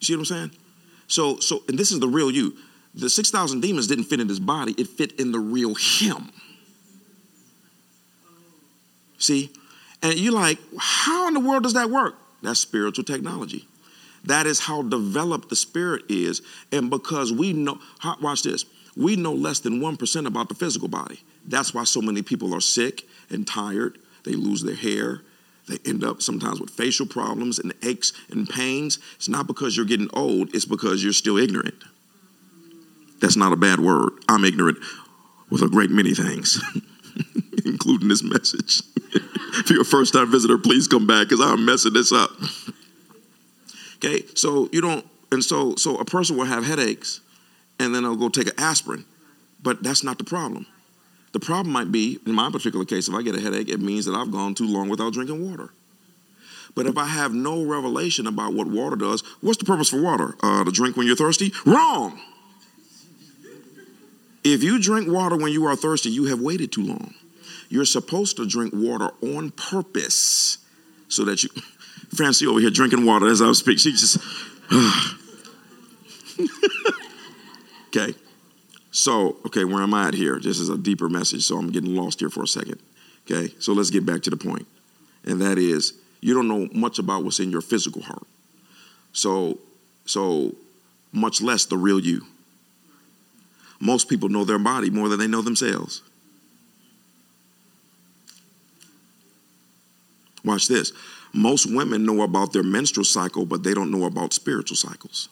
You see what I'm saying? So, so, and this is the real you. The six thousand demons didn't fit in his body. It fit in the real him. See? And you're like, how in the world does that work? That's spiritual technology. That is how developed the spirit is. And because we know, watch this, we know less than one percent about the physical body. That's why so many people are sick and tired. They lose their hair. They end up sometimes with facial problems and aches and pains. It's not because you're getting old. It's because you're still ignorant. That's not a bad word. I'm ignorant with a great many things, including this message. If you're a first-time visitor, please come back because I'm messing this up. Okay, so you don't, and so so a person will have headaches and then they'll go take an aspirin, but that's not the problem. The problem might be, in my particular case, if I get a headache, it means that I've gone too long without drinking water. But if I have no revelation about what water does, what's the purpose for water? Uh, to drink when you're thirsty? Wrong. If you drink water when you are thirsty, you have waited too long. You're supposed to drink water on purpose so that you... Francie over here drinking water as I speak. She just... Okay. So, okay, where am I at here? This is a deeper message, so I'm getting lost here for a second. Okay, so let's get back to the point. And that is, you don't know much about what's in your physical heart. So, so much less the real you. Most people know their body more than they know themselves. Watch this. Most women know about their menstrual cycle, but they don't know about spiritual cycles.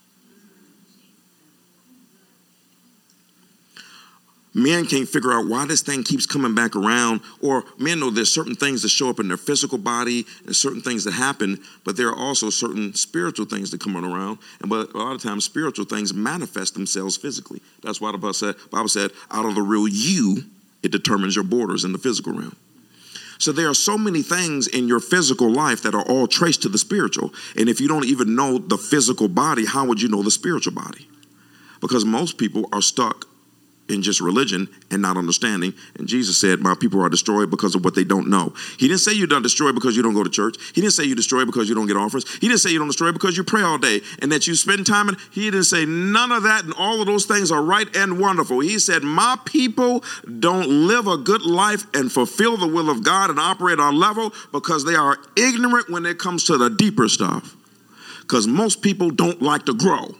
Men can't figure out why this thing keeps coming back around, or men know there's certain things that show up in their physical body and certain things that happen, but there are also certain spiritual things that come around. And but a lot of times spiritual things manifest themselves physically. That's why the Bible said, Bible said out of the real you, it determines your borders in the physical realm. So there are so many things in your physical life that are all traced to the spiritual. And if you don't even know the physical body, how would you know the spiritual body? Because most people are stuck in just religion and not understanding. And Jesus said, my people are destroyed because of what they don't know. He didn't say you're not destroyed because you don't go to church. He didn't say you're destroyed because you don't get offers. He didn't say you don't destroy because you pray all day and that you spend time. And he didn't say none of that. And all of those things are right and wonderful. He said, my people don't live a good life and fulfill the will of God and operate on level because they are ignorant when it comes to the deeper stuff. Because most people don't like to grow.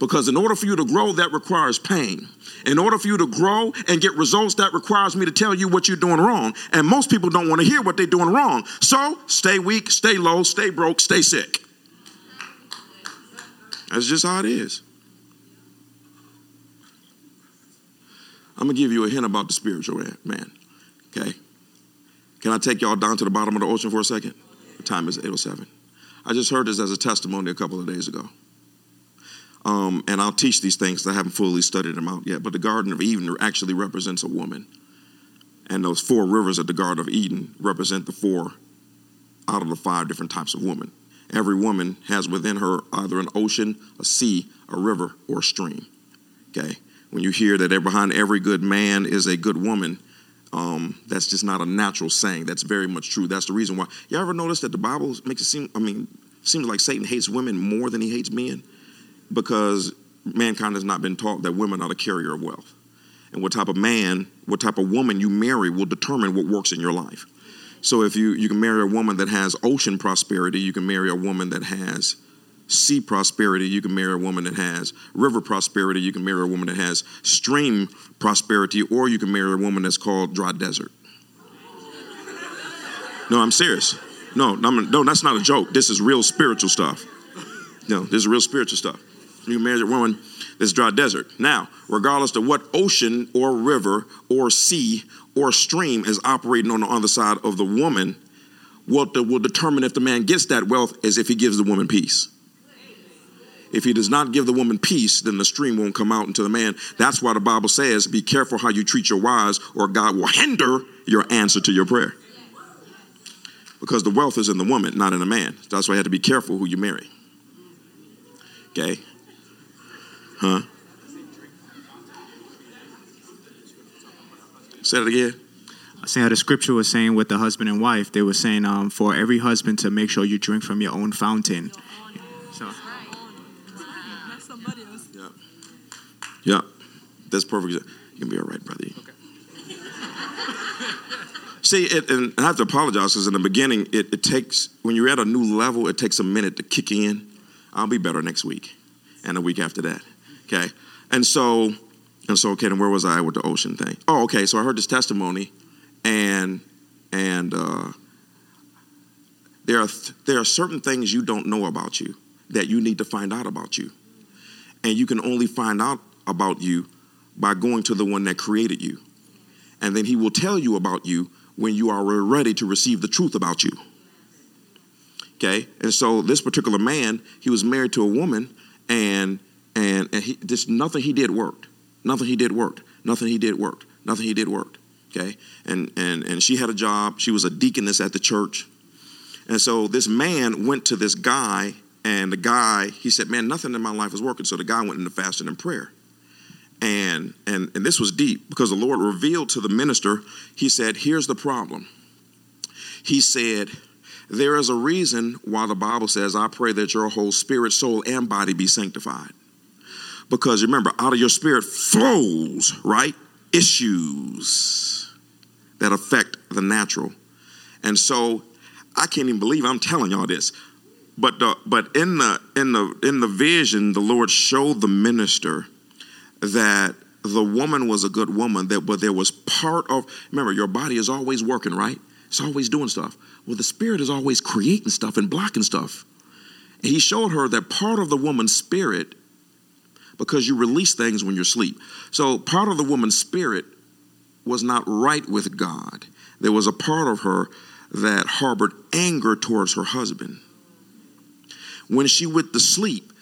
Because in order for you to grow, that requires pain. In order for you to grow and get results, that requires me to tell you what you're doing wrong. And most people don't want to hear what they're doing wrong. So stay weak, stay low, stay broke, stay sick. That's just how it is. I'm going to give you a hint about the spiritual man. Okay. Can I take y'all down to the bottom of the ocean for a second? The time is eight oh seven. I just heard this as a testimony a couple of days ago. Um, and I'll teach these things. I haven't fully studied them out yet. But the Garden of Eden actually represents a woman. And those four rivers at the Garden of Eden represent the four out of the five different types of woman. Every woman has within her either an ocean, a sea, a river, or a stream. Okay? When you hear that behind every good man is a good woman, um, that's just not a natural saying. That's very much true. That's the reason why. You ever notice that the Bible makes it seem, I mean, seems like Satan hates women more than he hates men? Because mankind has not been taught that women are the carrier of wealth. And what type of man, what type of woman you marry will determine what works in your life. So if you, you can marry a woman that has ocean prosperity, you can marry a woman that has sea prosperity, you can marry a woman that has river prosperity, you can marry a woman that has stream prosperity, or you can marry a woman that's called dry desert. No, I'm serious. No, I'm, no, that's not a joke. This is real spiritual stuff. No, this is real spiritual stuff. You can marry a woman that's dry desert. Now, regardless of what ocean or river or sea or stream is operating on the other side of the woman, what the, will determine if the man gets that wealth is if he gives the woman peace. If he does not give the woman peace, then the stream won't come out into the man. That's why the Bible says, be careful how you treat your wives, or God will hinder your answer to your prayer. Because the wealth is in the woman, not in the man. That's why you have to be careful who you marry. Okay? Huh? Say it again. I said the scripture was saying with the husband and wife, they were saying um, for every husband to make sure you drink from your own fountain. So. Yeah. Yeah. That's perfect. You're going to be all right, brother. Okay. See, it, and I have to apologize because in the beginning, it, it takes, when you're at a new level, it takes a minute to kick in. I'll be better next week and the week after that. Okay. And so... And so, okay, then where was I with the ocean thing? Oh, okay, so I heard this testimony, and and uh, there are th- there are certain things you don't know about you that you need to find out about you. And you can only find out about you by going to the one that created you. And then he will tell you about you when you are ready to receive the truth about you. Okay? And so this particular man, he was married to a woman, and and, and he, just nothing he did worked. Nothing he did worked. Nothing he did worked. Nothing he did worked. Okay? And and and she had a job. She was a deaconess at the church. And so this man went to this guy, and the guy, he said, man, nothing in my life is working. So the guy went into fasting and prayer. And and and this was deep because the Lord revealed to the minister, he said, here's the problem. He said, there is a reason why the Bible says, I pray that your whole spirit, soul, and body be sanctified. Because remember, out of your spirit flows, right, issues that affect the natural. And so I can't even believe I'm telling y'all this. But the, but in the in the in the vision, the Lord showed the minister that the woman was a good woman, that but there was part of, remember, your body is always working, right? It's always doing stuff. Well, the spirit is always creating stuff and blocking stuff. And he showed her that part of the woman's spirit, because you release things when you're asleep. So part of the woman's spirit was not right with God. There was a part of her that harbored anger towards her husband. When she went to sleep,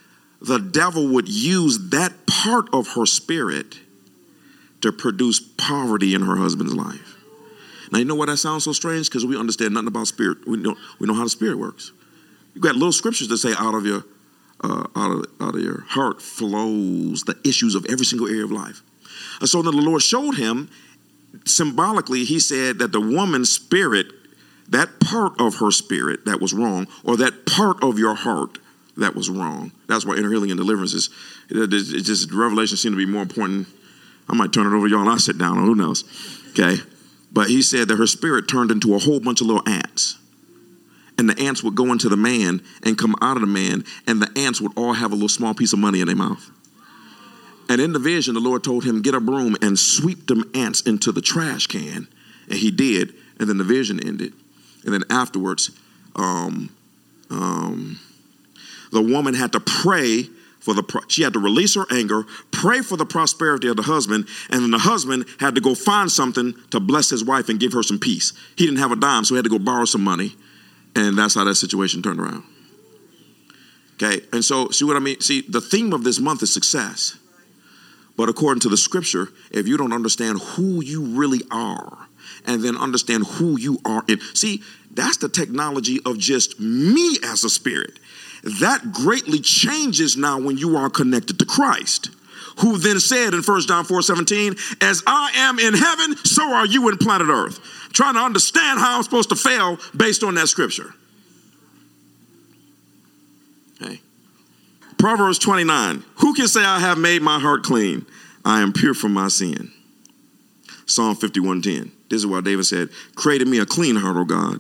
the devil would use that part of her spirit to produce poverty in her husband's life. Now, you know why that sounds so strange? Because we understand nothing about spirit. We know, we know how the spirit works. You got little scriptures that say out of your Uh, out, of, out of your heart flows the issues of every single area of life. And so then the Lord showed him, symbolically, he said that the woman's spirit, that part of her spirit that was wrong, or that part of your heart that was wrong. That's why inner healing and deliverance is, it, it just, revelation seemed to be more important. I might turn it over to y'all and I sit down, or who knows. Okay. But he said that her spirit turned into a whole bunch of little ants. And the ants would go into the man and come out of the man, and the ants would all have a little small piece of money in their mouth. And in the vision, the Lord told him, get a broom and sweep them ants into the trash can. And he did. And then the vision ended. And then afterwards, um, um, the woman had to pray for the, pro- she had to release her anger, pray for the prosperity of the husband. And then the husband had to go find something to bless his wife and give her some peace. He didn't have a dime, so he had to go borrow some money. And that's how that situation turned around. Okay. And so see what I mean? See, the theme of this month is success. But according to the scripture, if you don't understand who you really are and then understand who you are in, see, that's the technology of just me as a spirit. That greatly changes now when you are connected to Christ, who then said in First John four seventeen, as I am in heaven, so are you in planet earth. I'm trying to understand how I'm supposed to fail based on that scripture. Hey, Proverbs twenty-nine, who can say I have made my heart clean? I am pure from my sin. Psalm fifty-one ten. This is why David said, create in me a clean heart, O God,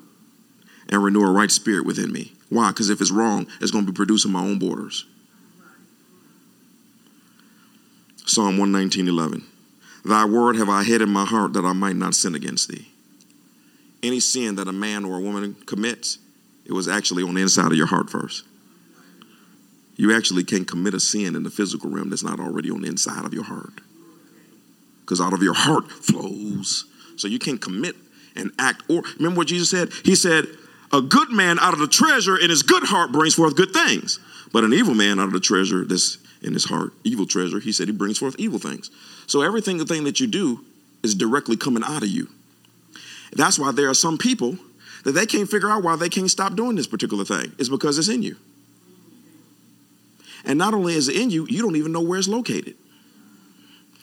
and renew a right spirit within me. Why? Because if it's wrong, it's going to be producing my own borders. Psalm one nineteen eleven. Thy word have I hid in my heart that I might not sin against thee. Any sin that a man or a woman commits, it was actually on the inside of your heart first. You actually can't commit a sin in the physical realm that's not already on the inside of your heart, because out of your heart flows. So you can't commit and act. Or remember what Jesus said? He said, a good man out of the treasure in his good heart brings forth good things. But an evil man out of the treasure that's in his heart, evil treasure, he said he brings forth evil things. So every single thing that you do is directly coming out of you. That's why there are some people that they can't figure out why they can't stop doing this particular thing. It's because it's in you. And not only is it in you, you don't even know where it's located.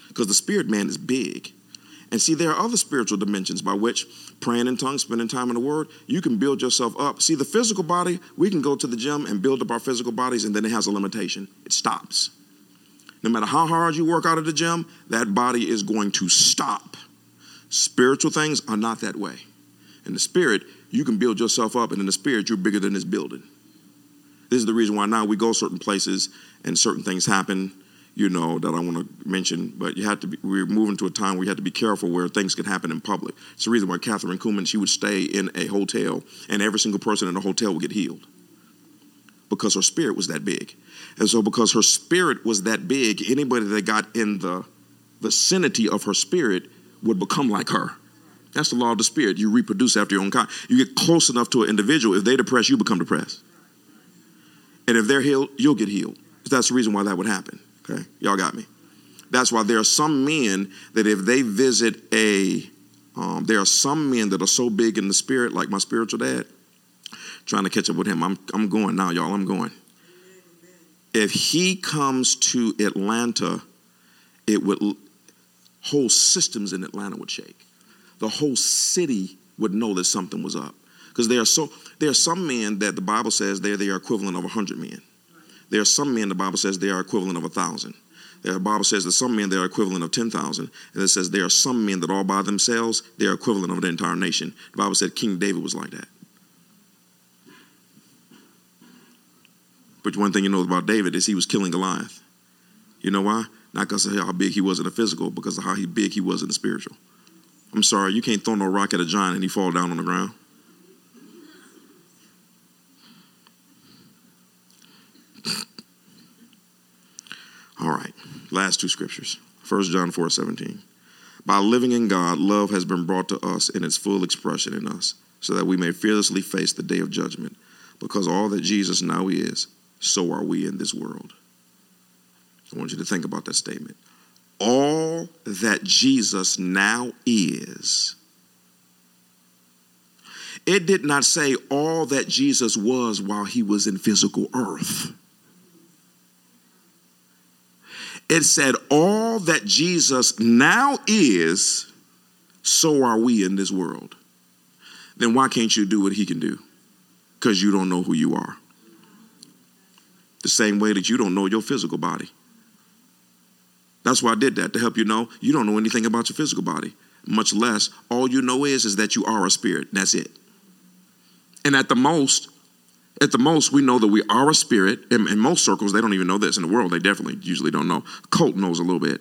Because the spirit man is big. And see, there are other spiritual dimensions by which praying in tongues, spending time in the word, you can build yourself up. See, the physical body, we can go to the gym and build up our physical bodies, and then it has a limitation. It stops. No matter how hard you work out of the gym, that body is going to stop. Spiritual things are not that way. In the spirit, you can build yourself up, and in the spirit, you're bigger than this building. This is the reason why now we go certain places and certain things happen, you know, that I want to mention, but you have to be, we're moving to a time where you have to be careful where things can happen in public. It's the reason why Catherine Kuhlman, she would stay in a hotel and every single person in the hotel would get healed because her spirit was that big. And so because her spirit was that big, anybody that got in the vicinity of her spirit would become like her. That's the law of the spirit. You reproduce after your own kind. You get close enough to an individual. If they depress, you become depressed. And if they're healed, you'll get healed. That's the reason why that would happen. Okay, y'all got me. That's why there are some men that if they visit a, um, there are some men that are so big in the spirit, like my spiritual dad, trying to catch up with him. I'm I'm going now, y'all. I'm going. If he comes to Atlanta, it would, whole systems in Atlanta would shake. The whole city would know that something was up. Because there are so there are some men that the Bible says they're the equivalent of one hundred men. There are some men, the Bible says, they are equivalent of one thousand. The Bible says that some men, they are equivalent of ten thousand. And it says there are some men that all by themselves, they are equivalent of the entire nation. The Bible said King David was like that. But one thing you know about David is he was killing Goliath. You know why? Not because of how big he was in the physical, because of how he big he was in the spiritual. I'm sorry, you can't throw no rock at a giant and he fall down on the ground. All right, last two scriptures. First John four seventeen. By living in God, love has been brought to us in its full expression in us, so that we may fearlessly face the day of judgment. Because all that Jesus now is, so are we in this world. I want you to think about that statement. All that Jesus now is. It did not say all that Jesus was while he was in physical earth. It said all that Jesus now is, so are we in this world. Then why can't you do what he can do? Because you don't know who you are. The same way that you don't know your physical body. That's why I did that, to help you know you don't know anything about your physical body, much less all you know is, is that you are a spirit. And that's it. And at the most, At the most, we know that we are a spirit. In, in most circles, they don't even know this. In the world, they definitely usually don't know. Cult knows a little bit.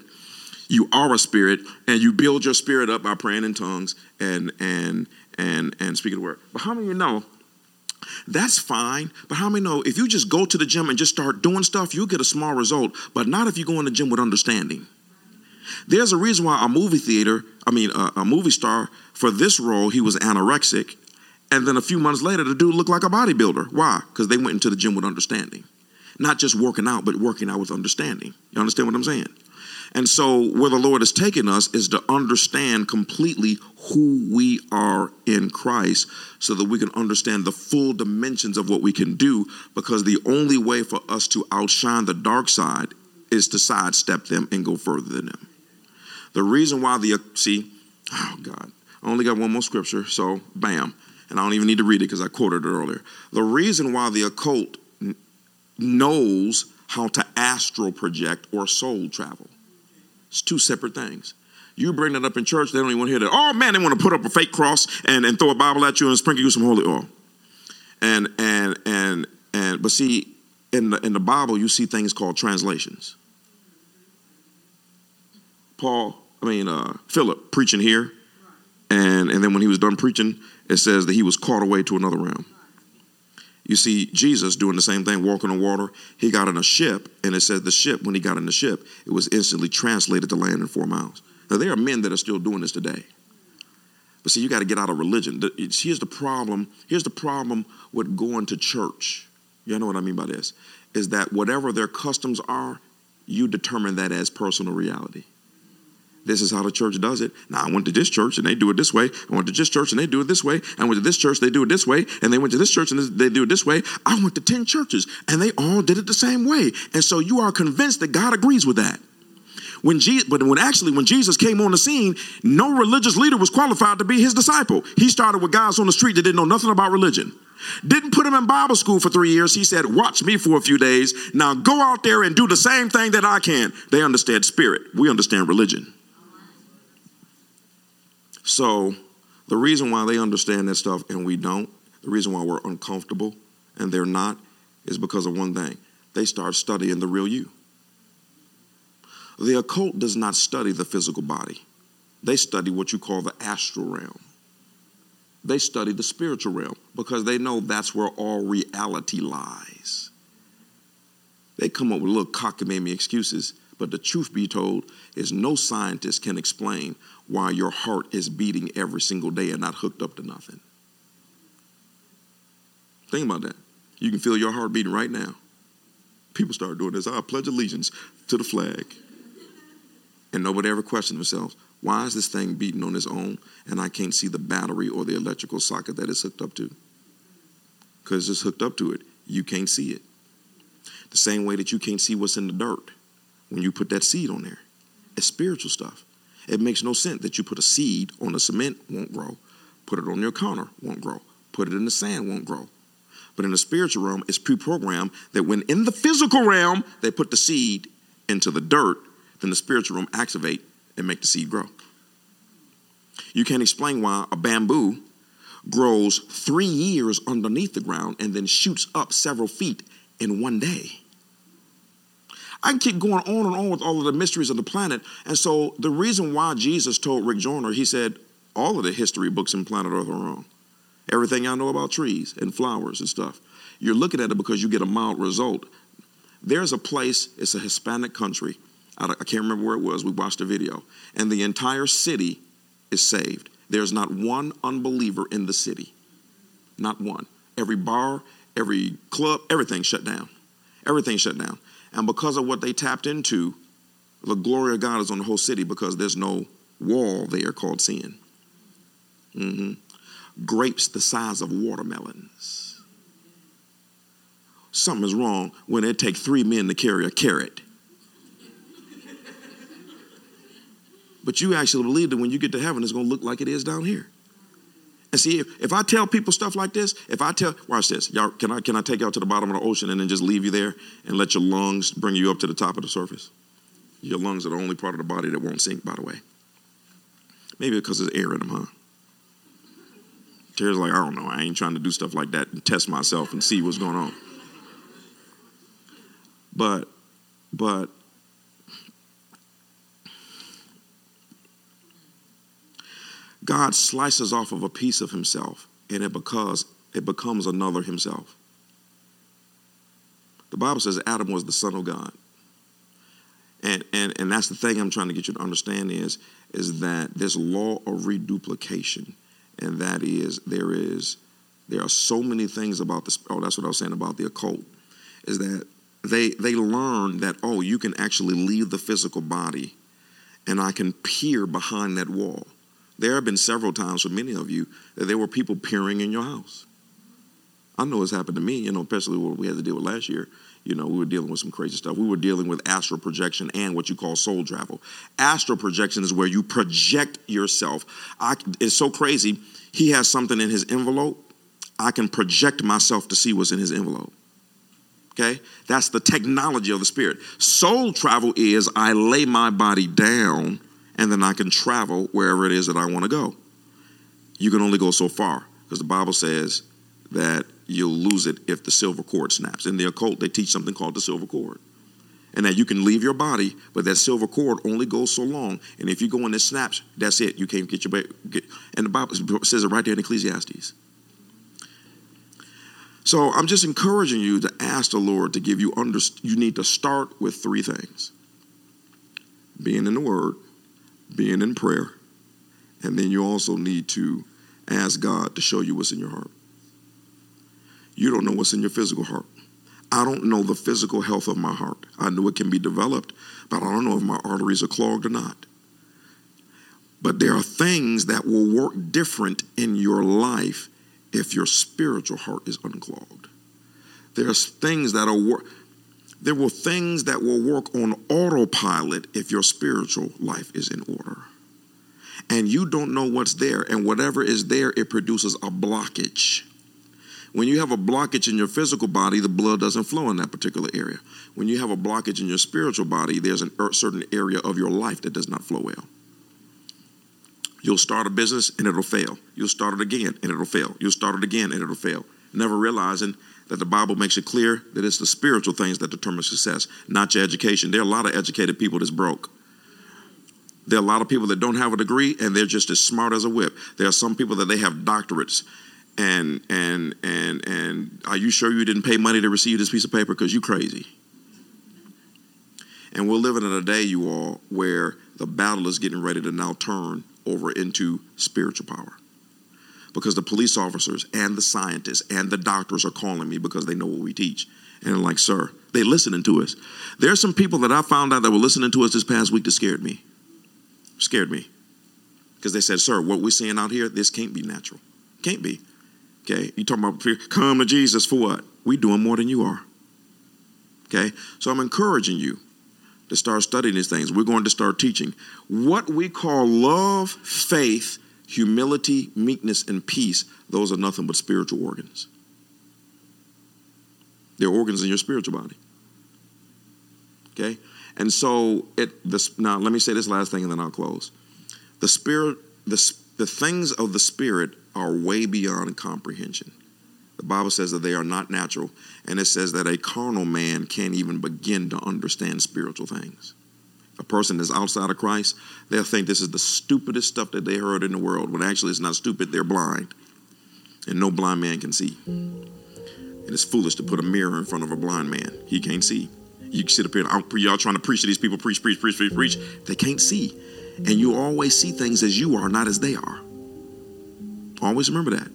You are a spirit, and you build your spirit up by praying in tongues and and and and speaking the word. But how many of you know that's fine? But how many know if you just go to the gym and just start doing stuff, you'll get a small result, but not if you go in the gym with understanding. There's a reason why a movie theater, I mean, a, a movie star, for this role, he was anorexic. And then a few months later, the dude looked like a bodybuilder. Why? Because they went into the gym with understanding. Not just working out, but working out with understanding. You understand what I'm saying? And so where the Lord has taken us is to understand completely who we are in Christ so that we can understand the full dimensions of what we can do, because the only way for us to outshine the dark side is to sidestep them and go further than them. The reason why the, see, oh God, I only got one more scripture, so bam. And I don't even need to read it because I quoted it earlier. The reason why the occult n- knows how to astral project or soul travel. It's two separate things. You bring that up in church, they don't even want to hear that. Oh, man, they want to put up a fake cross and, and throw a Bible at you and sprinkle you some holy oil. And, and, and, and, but see, in the, in the Bible, you see things called translations. Paul, I mean, uh, Philip preaching here. And, and then when he was done preaching, it says that he was caught away to another realm. You see Jesus doing the same thing, walking on water. He got in a ship, and it says the ship, when he got in the ship, it was instantly translated to land in four miles. Now, there are men that are still doing this today. But see, you got to get out of religion. Here's the problem. Here's the problem with going to church. Y'all know what I mean by this, is that whatever their customs are, you determine that as personal reality. This is how the church does it. Now, I went to this church, and they do it this way. I went to this church, and they do it this way. I went to this church, they do it this way. And they went to this church, and they do it this way. I went to ten churches, and they all did it the same way. And so you are convinced that God agrees with that. When Jesus, but when actually when Jesus came on the scene, no religious leader was qualified to be his disciple. He started with guys on the street that didn't know nothing about religion. Didn't put him in Bible school for three years. He said, watch me for a few days. Now go out there and do the same thing that I can. They understand spirit. We understand religion. So the reason why they understand that stuff and we don't, the reason why we're uncomfortable and they're not, is because of one thing. They start studying the real you. The occult does not study the physical body. They study what you call the astral realm. They study the spiritual realm because they know that's where all reality lies. They come up with little cockamamie excuses, but the truth be told is no scientist can explain why your heart is beating every single day and not hooked up to nothing. Think about that. You can feel your heart beating right now. People start doing this. I pledge allegiance to the flag. And nobody ever questioned themselves, why is this thing beating on its own and I can't see the battery or the electrical socket that it's hooked up to? Because it's hooked up to it. You can't see it. The same way that you can't see what's in the dirt when you put that seed on there. It's spiritual stuff. It makes no sense that you put a seed on the cement, won't grow. Put it on your counter, won't grow. Put it in the sand, won't grow. But in the spiritual realm, it's pre-programmed that when in the physical realm, they put the seed into the dirt, then the spiritual realm activate and make the seed grow. You can't explain why a bamboo grows three years underneath the ground and then shoots up several feet in one day. I can keep going on and on with all of the mysteries of the planet. And so the reason why Jesus told Rick Joyner, he said, all of the history books in planet Earth are wrong. Everything I know about trees and flowers and stuff. You're looking at it because you get a mild result. There's a place, it's a Hispanic country. I can't remember where it was. We watched a video. And the entire city is saved. There's not one unbeliever in the city. Not one. Every bar, every club, everything shut down. Everything shut down. And because of what they tapped into, the glory of God is on the whole city because there's no wall there called sin. Mm-hmm. Grapes the size of watermelons. Something is wrong when it takes three men to carry a carrot. But you actually believe that when you get to heaven, it's going to look like it is down here. And see, if, if I tell people stuff like this, if I tell, watch this, y'all, can I can I take y'all to the bottom of the ocean and then just leave you there and let your lungs bring you up to the top of the surface? Your lungs are the only part of the body that won't sink, by the way. Maybe because there's air in them, huh? Terry's like, I don't know, I ain't trying to do stuff like that and test myself and see what's going on. But, but, God slices off of a piece of himself and it becomes, it becomes another himself. The Bible says Adam was the son of God. And, and, and that's the thing I'm trying to get you to understand is, is that this law of reduplication, and that is there is there are so many things about this. Oh, that's what I was saying about the occult, is that they they learn that, oh, you can actually leave the physical body and I can peer behind that wall. There have been several times for many of you that there were people peering in your house. I know it's happened to me, you know, especially what we had to deal with last year. You know, we were dealing with some crazy stuff. We were dealing with astral projection and what you call soul travel. Astral projection is where you project yourself. I, it's so crazy. He has something in his envelope. I can project myself to see what's in his envelope. Okay? That's the technology of the spirit. Soul travel is I lay my body down and then I can travel wherever it is that I want to go. You can only go so far because the Bible says that you'll lose it if the silver cord snaps. In the occult, they teach something called the silver cord. And that you can leave your body, but that silver cord only goes so long. And if you go in and snaps, that's it. You can't get your back. And the Bible says it right there in Ecclesiastes. So I'm just encouraging you to ask the Lord to give you under. You need to start with three things. Being in the Word, being in prayer, and then you also need to ask God to show you what's in your heart. You don't know what's in your physical heart. I don't know the physical health of my heart. I know it can be developed, but I don't know if my arteries are clogged or not. But there are things that will work different in your life if your spiritual heart is unclogged. There are things that are work. There will things that will work on autopilot if your spiritual life is in order. And you don't know what's there, and whatever is there, it produces a blockage. When you have a blockage in your physical body, the blood doesn't flow in that particular area. When you have a blockage in your spiritual body, there's a certain area of your life that does not flow well. You'll start a business and it'll fail. You'll start it again and it'll fail. You'll start it again and it'll fail. Never realizing that the Bible makes it clear that it's the spiritual things that determine success, not your education. There are a lot of educated people that's broke. There are a lot of people that don't have a degree and they're just as smart as a whip. There are some people that they have doctorates. And and and and are you sure you didn't pay money to receive this piece of paper? Because you crazy. And we're living in a day, you all, where the battle is getting ready to now turn over into spiritual power. Because the police officers and the scientists and the doctors are calling me because they know what we teach. And I'm like, sir, they're listening to us. There are some people that I found out that were listening to us this past week that scared me. Scared me. Because they said, sir, what we're seeing out here, this can't be natural. Can't be. Okay, you talking about come to Jesus for what? We doing more than you are. Okay, so I'm encouraging you to start studying these things. We're going to start teaching what we call love, faith, humility, meekness, and peace. Those are nothing but spiritual organs. They're organs in your spiritual body. Okay, and so it. This, now let me say this last thing, and then I'll close. The spirit, the the things of the spirit are way beyond comprehension. The Bible says that they are not natural, and it says that a carnal man can't even begin to understand spiritual things. A person that's outside of Christ, they'll think this is the stupidest stuff that they heard in the world, when actually it's not stupid, they're blind, and no blind man can see. And it's foolish to put a mirror in front of a blind man. He can't see. You can sit up here, and y'all trying to preach to these people, preach, preach, preach, preach, preach. They can't see. And you always see things as you are, not as they are. Always remember that.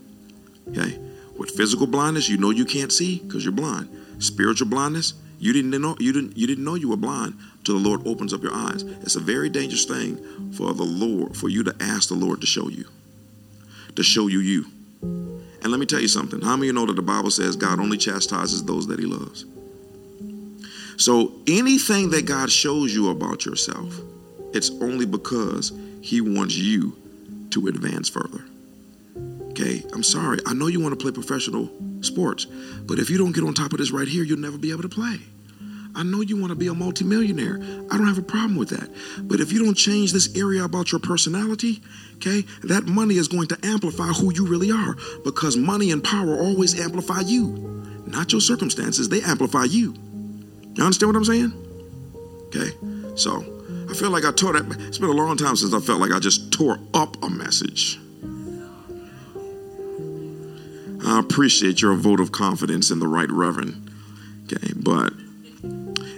Okay. With physical blindness, you know you can't see because you're blind. Spiritual blindness, you didn't know you didn't you didn't know you were blind till the Lord opens up your eyes. It's a very dangerous thing for the Lord, for you to ask the Lord to show you, to show you you. And let me tell you something. How many of you know that the Bible says God only chastises those that He loves? So anything that God shows you about yourself, it's only because He wants you to advance further. Okay, I'm sorry. I know you want to play professional sports, but if you don't get on top of this right here, you'll never be able to play. I know you want to be a multimillionaire. I don't have a problem with that. But if you don't change this area about your personality, okay, that money is going to amplify who you really are, because money and power always amplify you, not your circumstances. They amplify you. You understand what I'm saying? Okay, so I feel like I tore that. It's been a long time since I felt like I just tore up a message. I appreciate your vote of confidence in the right reverend. Okay, but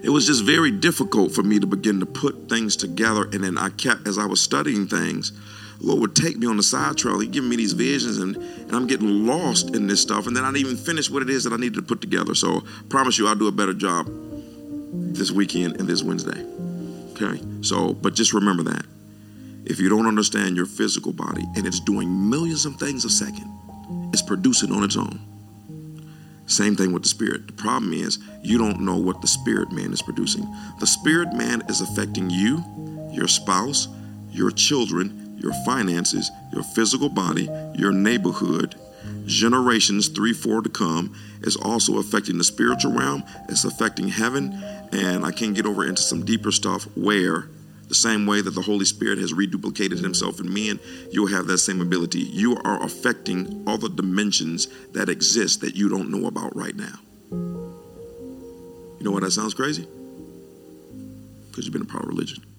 it was just very difficult for me to begin to put things together. And then I kept, as I was studying things, the Lord would take me on the side trail. He'd give me these visions, and, and I'm getting lost in this stuff. And then I didn't even finish what it is that I needed to put together. So I promise you I'll do a better job this weekend and this Wednesday. Okay? So, but just remember that. If you don't understand your physical body and it's doing millions of things a second, it's producing on its own. Same thing with the spirit. The problem is you don't know what the spirit man is producing. The spirit man is affecting you, your spouse, your children, your finances, your physical body, your neighborhood, generations three, four to come. Is also affecting the spiritual realm. It's affecting heaven. And I can get over into some deeper stuff where the same way that the Holy Spirit has reduplicated himself in men, you'll have that same ability. You are affecting other dimensions that exist that you don't know about right now. You know why that sounds crazy? Because you've been a part of religion.